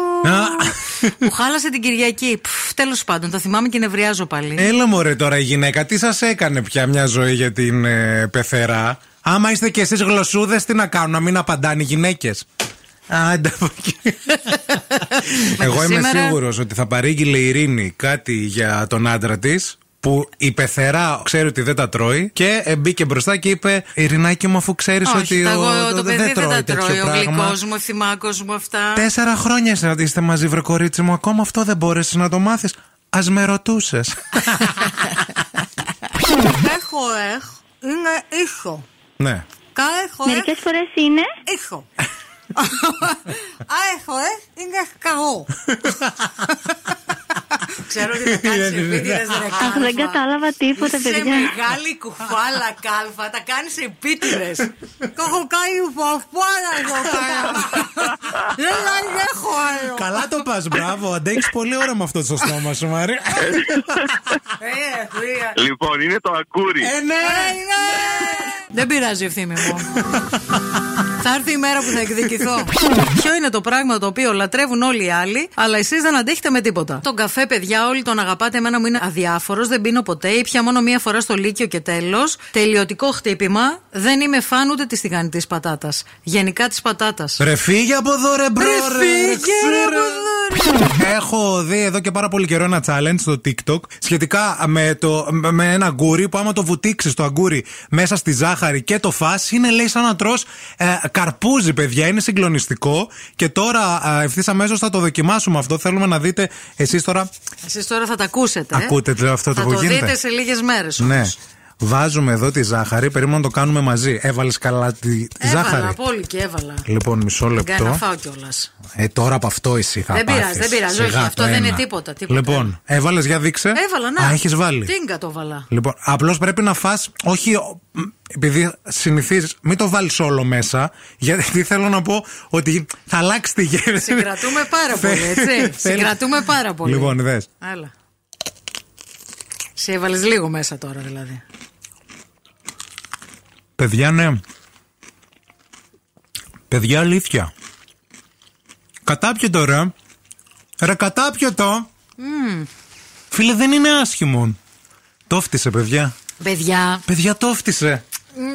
Που χάλασε την Κυριακή. Τέλος πάντων, τα θυμάμαι και νευριάζω πάλι. Έλα μωρέ τώρα η γυναίκα, τι σας έκανε πια μια ζωή για την πεθερά. Άμα είστε κι εσείς γλωσσούδες, τι να κάνουν, να μην απαντάνε οι γυναίκες. Εγώ είμαι σίγουρος ότι θα παρήγγειλε η Ειρήνη κάτι για τον άντρα της που η πεθερά ξέρει ότι δεν τα τρώει και μπήκε μπροστά και είπε Ειρηνάκι μου, αφού ξέρεις ότι το παιδί δεν τα τρώει, ο γλυκός μου, ο θυμάκος μου, αυτά 4 χρόνια είστε μαζί βρε κορίτσι μου, ακόμα αυτό δεν μπόρεσες να το μάθεις, ας με ρωτούσες. Έχω είναι ήχο. Ναι. Μερικές φορές είναι ήχο. Είναι κακό. Ξέρω ότι θα κάνεις επίτηδες. Αχ, δεν κατάλαβα τίποτα παιδιά. Είσαι μεγάλη κουφάλα κάλφα. Τα κάνεις επίτηδες. Το έχω κάνει παπάρα εγώ. Δεν έχω άλλο. Καλά το πας, μπράβο. Αντέχεις πολύ ώρα με αυτό το στόμα σου Μαρία. Λοιπόν, είναι το ακούρι. Δεν πειράζει Ευθύμη μου. Θα έρθει η μέρα που θα εκδικηθώ. Ποιο είναι το πράγμα το οποίο λατρεύουν όλοι οι άλλοι, αλλά εσείς δεν αντέχετε με τίποτα? Τον καφέ, παιδιά, όλοι τον αγαπάτε. Εμένα μου είναι αδιάφορος, δεν πίνω ποτέ. Ήπια μόνο μία φορά στο Λύκειο και τέλος. Τελειωτικό χτύπημα. Δεν είμαι φαν ούτε της τηγανιτής πατάτας. Γενικά της πατάτας. Ρε φύγε από εδώ, ρε μπρο, ρε. Έχω δει εδώ και πάρα πολύ καιρό ένα challenge στο TikTok σχετικά με ένα αγκούρι που άμα το βουτήξεις το αγκούρι μέσα στη ζάχαρη και το φας, είναι λέει σαν να τρως καρπούζι, παιδιά, είναι συγκλονιστικό. Και τώρα ευθύς αμέσως θα το δοκιμάσουμε αυτό. Θέλουμε να δείτε εσείς τώρα. Εσείς τώρα θα τα ακούσετε. Ακούτε αυτό το που γίνεται. Θα το δείτε σε λίγες μέρες όμως. Ναι. Βάζουμε εδώ τη ζάχαρη. Περίμενα να το κάνουμε μαζί. Έβαλες καλά τη ζάχαρη? Έβαλα, πολύ και έβαλα. Λοιπόν, μισό λεπτό. Δεν φάω κιόλας. Τώρα από αυτό εσύ θα πάθεις. Δεν πειράζει. Όχι, αυτό δεν είναι τίποτα. Λοιπόν, έβαλες, για δείξε. Έβαλα, ναι. Α, έχεις βάλει. Τίνγκα το βάλα. Λοιπόν, απλώς πρέπει να φας. Όχι, επειδή συνηθίζεις, μην το βάλεις όλο μέσα. Γιατί θέλω να πω ότι θα αλλάξει τη γεύση. Συγκρατούμε πάρα πολύ, έτσι. Συγκρατούμε πάρα πολύ. Λοιπόν, δες. Άλλα. Σε έβαλες λίγο μέσα τώρα δηλαδή. Παιδιά, ναι. Παιδιά, αλήθεια. Κατάπιετο, ρε. Ρε, κατάπιετο. Φίλε, δεν είναι άσχημο. Το φτισε, παιδιά. Παιδιά, το φτισε. Δεν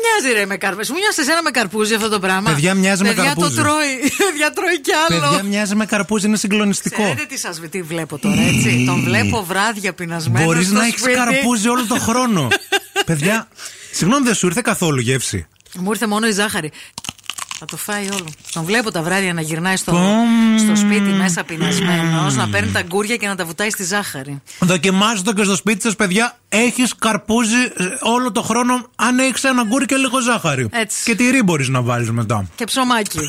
μοιάζει ρε με καρπούζι. Μου μοιάζει εσένα με καρπούζι αυτό το πράγμα. Παιδιά, μοιάζει με καρπούζι. Παιδιά, το τρώει. Παιδιά, τρώει κι άλλο. Παιδιά, μοιάζει με καρπούζι, είναι συγκλονιστικό. Ξέρετε τι βλέπω τώρα, έτσι. Τον βλέπω βράδια πεινασμένο. Μπορείς να έχεις καρπούζι όλο τον χρόνο. Παιδιά, συγγνώμη, δεν σου ήρθε καθόλου γεύση? Μου ήρθε μόνο η ζάχαρη. Θα το φάει όλο. Τον βλέπω τα βράδια να γυρνάει στο σπίτι μέσα πεινασμένος, να παίρνει τα γκούρια και να τα βουτάει στη ζάχαρη. Δοκιμάστε το και στο σπίτι σας, παιδιά. Έχεις καρπούζι όλο το χρόνο αν έχεις ένα γκούρι και λίγο ζάχαρη. Έτσι. Και τυρί μπορείς να βάλεις μετά. Και ψωμάκι.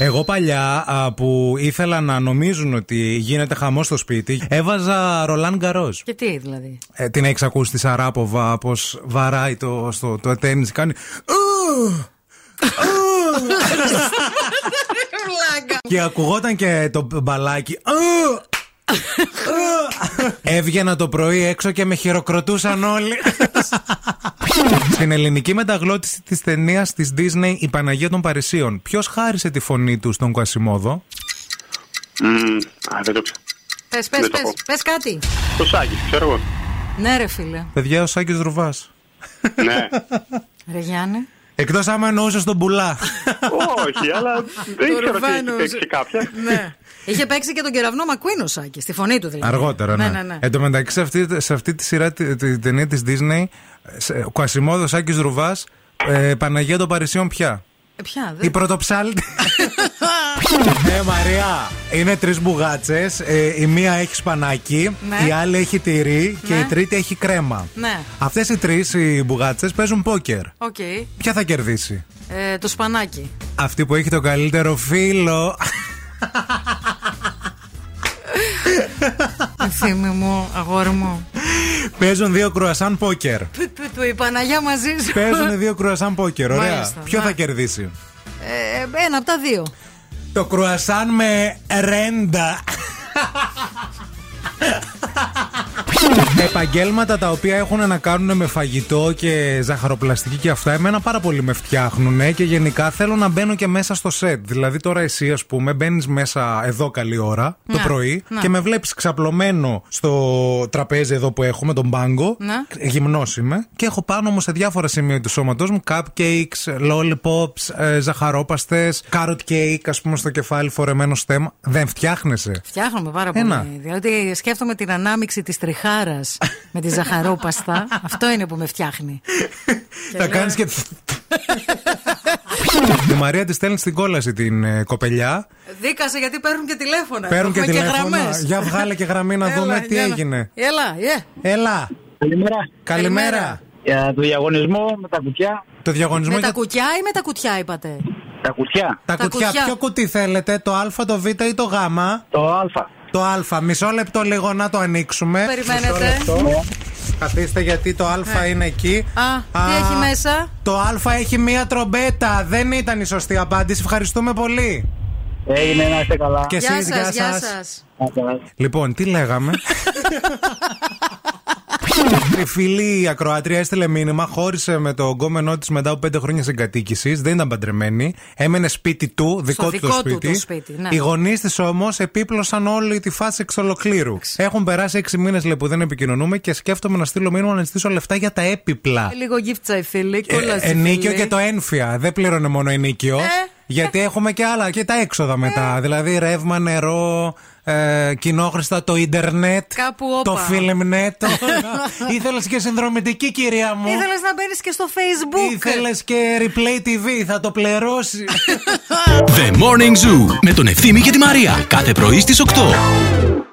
Εγώ παλιά που ήθελα να νομίζουν ότι γίνεται χαμός στο σπίτι, έβαζα Ρολάν Γκαρός. Και τι δηλαδή? Την έχεις ακούσει τη Σαράποβα πως βαράει το τένις, κάνει. Και ακουγόταν και το μπαλάκι. Έβγαινα το πρωί έξω και με χειροκροτούσαν όλοι. Στην ελληνική μεταγλώτηση της ταινίας της Disney «Η Παναγία των Παρισίων», ποιος χάρισε τη φωνή του στον Κουασιμόδο? Δεν το ξέρω. Πες κάτι. Ο Σάκης, ξέρω εγώ. Ναι ρε φίλε. Παιδιά, ο Σάκης Ρουβάς. Ναι. Ρε Γιάννη. Εκτός άμα εννοούσες τον Μπουλά. Όχι, αλλά δεν ήξερα ότι είχε παίξει κάποια. Είχε παίξει και τον Κεραυνό Μακουίν ο Σάκης, στη φωνή του δηλαδή. Αργότερα, ναι. Εν τω μεταξύ, σε αυτή τη σειρά την ταινία της Disney, ο Κουασιμόδος Σάκης Ρουβάς, Παναγία των Παρισιών πια. Ποια, δε. Η πρωτοψάλτη. Ναι, Μαρία, είναι τρεις μπουγάτσες. Η μία έχει σπανάκι, ναι. Η άλλη έχει τυρί, ναι. Και η τρίτη έχει κρέμα. Ναι. Αυτές οι τρεις οι μπουγάτσες παίζουν πόκερ. Okay. Ποια θα κερδίσει? Το σπανάκι. Αυτή που έχει το καλύτερο φίλο. Ευθύμη μου, αγόρι μου. Παίζουν δύο κρουασάν πόκερ. Του η Παναγιά μαζί σου. Παίζουν δύο κρουασάν πόκερ, ωραία. Μάλιστα, ποιο θα κερδίσει? Ένα από τα δύο. Το κρουασάν με ρέντα. Επαγγέλματα τα οποία έχουν να κάνουν με φαγητό και ζαχαροπλαστική και αυτά, εμένα πάρα πολύ με φτιάχνουνε και γενικά θέλω να μπαίνω και μέσα στο σετ. Δηλαδή τώρα εσύ, ας πούμε, μπαίνεις μέσα εδώ καλή ώρα, ναι, το πρωί, ναι, και με βλέπεις ξαπλωμένο στο τραπέζι εδώ που έχουμε, τον μπάγκο, ναι, γυμνός είμαι και έχω πάνω μου σε διάφορα σημεία του σώματός μου cupcakes, lollipops, ζαχαρόπαστες, carrot cake, ας πούμε, στο κεφάλι φορεμένο στέμα. Δεν φτιάχνεσαι? Φτιάχνομαι πάρα πολύ. Δηλαδή σκέφτομαι την ανάμιξη της τριχάρας με τη ζαχαρόπαστα. Αυτό είναι που με φτιάχνει. Θα κάνεις και... Η Μαρία τη στέλνει στην κόλαση την κοπελιά. Δίκασε, γιατί παίρνουν και τηλέφωνα. Παίρνουν και τηλέφωνα. Για βγάλε και γραμμή να δούμε τι έγινε. Έλα. Καλημέρα. Για το διαγωνισμό με τα κουτιά. Με τα κουτιά ή με τα κουτιά είπατε? Τα κουτιά. Ποιο κουτί θέλετε, το α, το β ή το γ? Το α. Μισό λεπτό λίγο να το ανοίξουμε. Περιμένετε. Καθίστε, γιατί το α είναι εκεί. Τι έχει μέσα? Το α έχει μία τρομπέτα. Δεν ήταν η σωστή απάντηση. Ευχαριστούμε πολύ. Έγινε, να είστε καλά. Και εσείς, γεια σας. Λοιπόν, τι λέγαμε? Η φίλη η ακροάτρια έστειλε μήνυμα. Χώρισε με τον γκόμενό της μετά από 5 χρόνια συγκατοίκησης. Δεν ήταν παντρεμένη. Έμενε σπίτι του, δικό του σπίτι. Ναι. Οι γονείς της όμως επίπλωσαν όλη τη φάση εξ ολοκλήρου. Έχουν περάσει 6 μήνες που δεν επικοινωνούμε και σκέφτομαι να στείλω μήνυμα να ζητήσω λεφτά για τα έπιπλα. Λίγο γύφτσα η φίλη. Ενίκιο και το ένφια. Δεν πλήρωνε μόνο ενίκιο. Γιατί έχουμε και άλλα, και τα έξοδα μετά. Δηλαδή ρεύμα, νερό, κοινόχρηστα, το ίντερνετ, το Filmnet. Ήθελες και συνδρομητική, κυρία μου. Ήθελες να μπαίνεις και στο Facebook. Ήθελες και Replay TV, θα το πληρώσει. The Morning Zoo με τον Ευθύμη και τη Μαρία. Κάθε πρωί στις 8.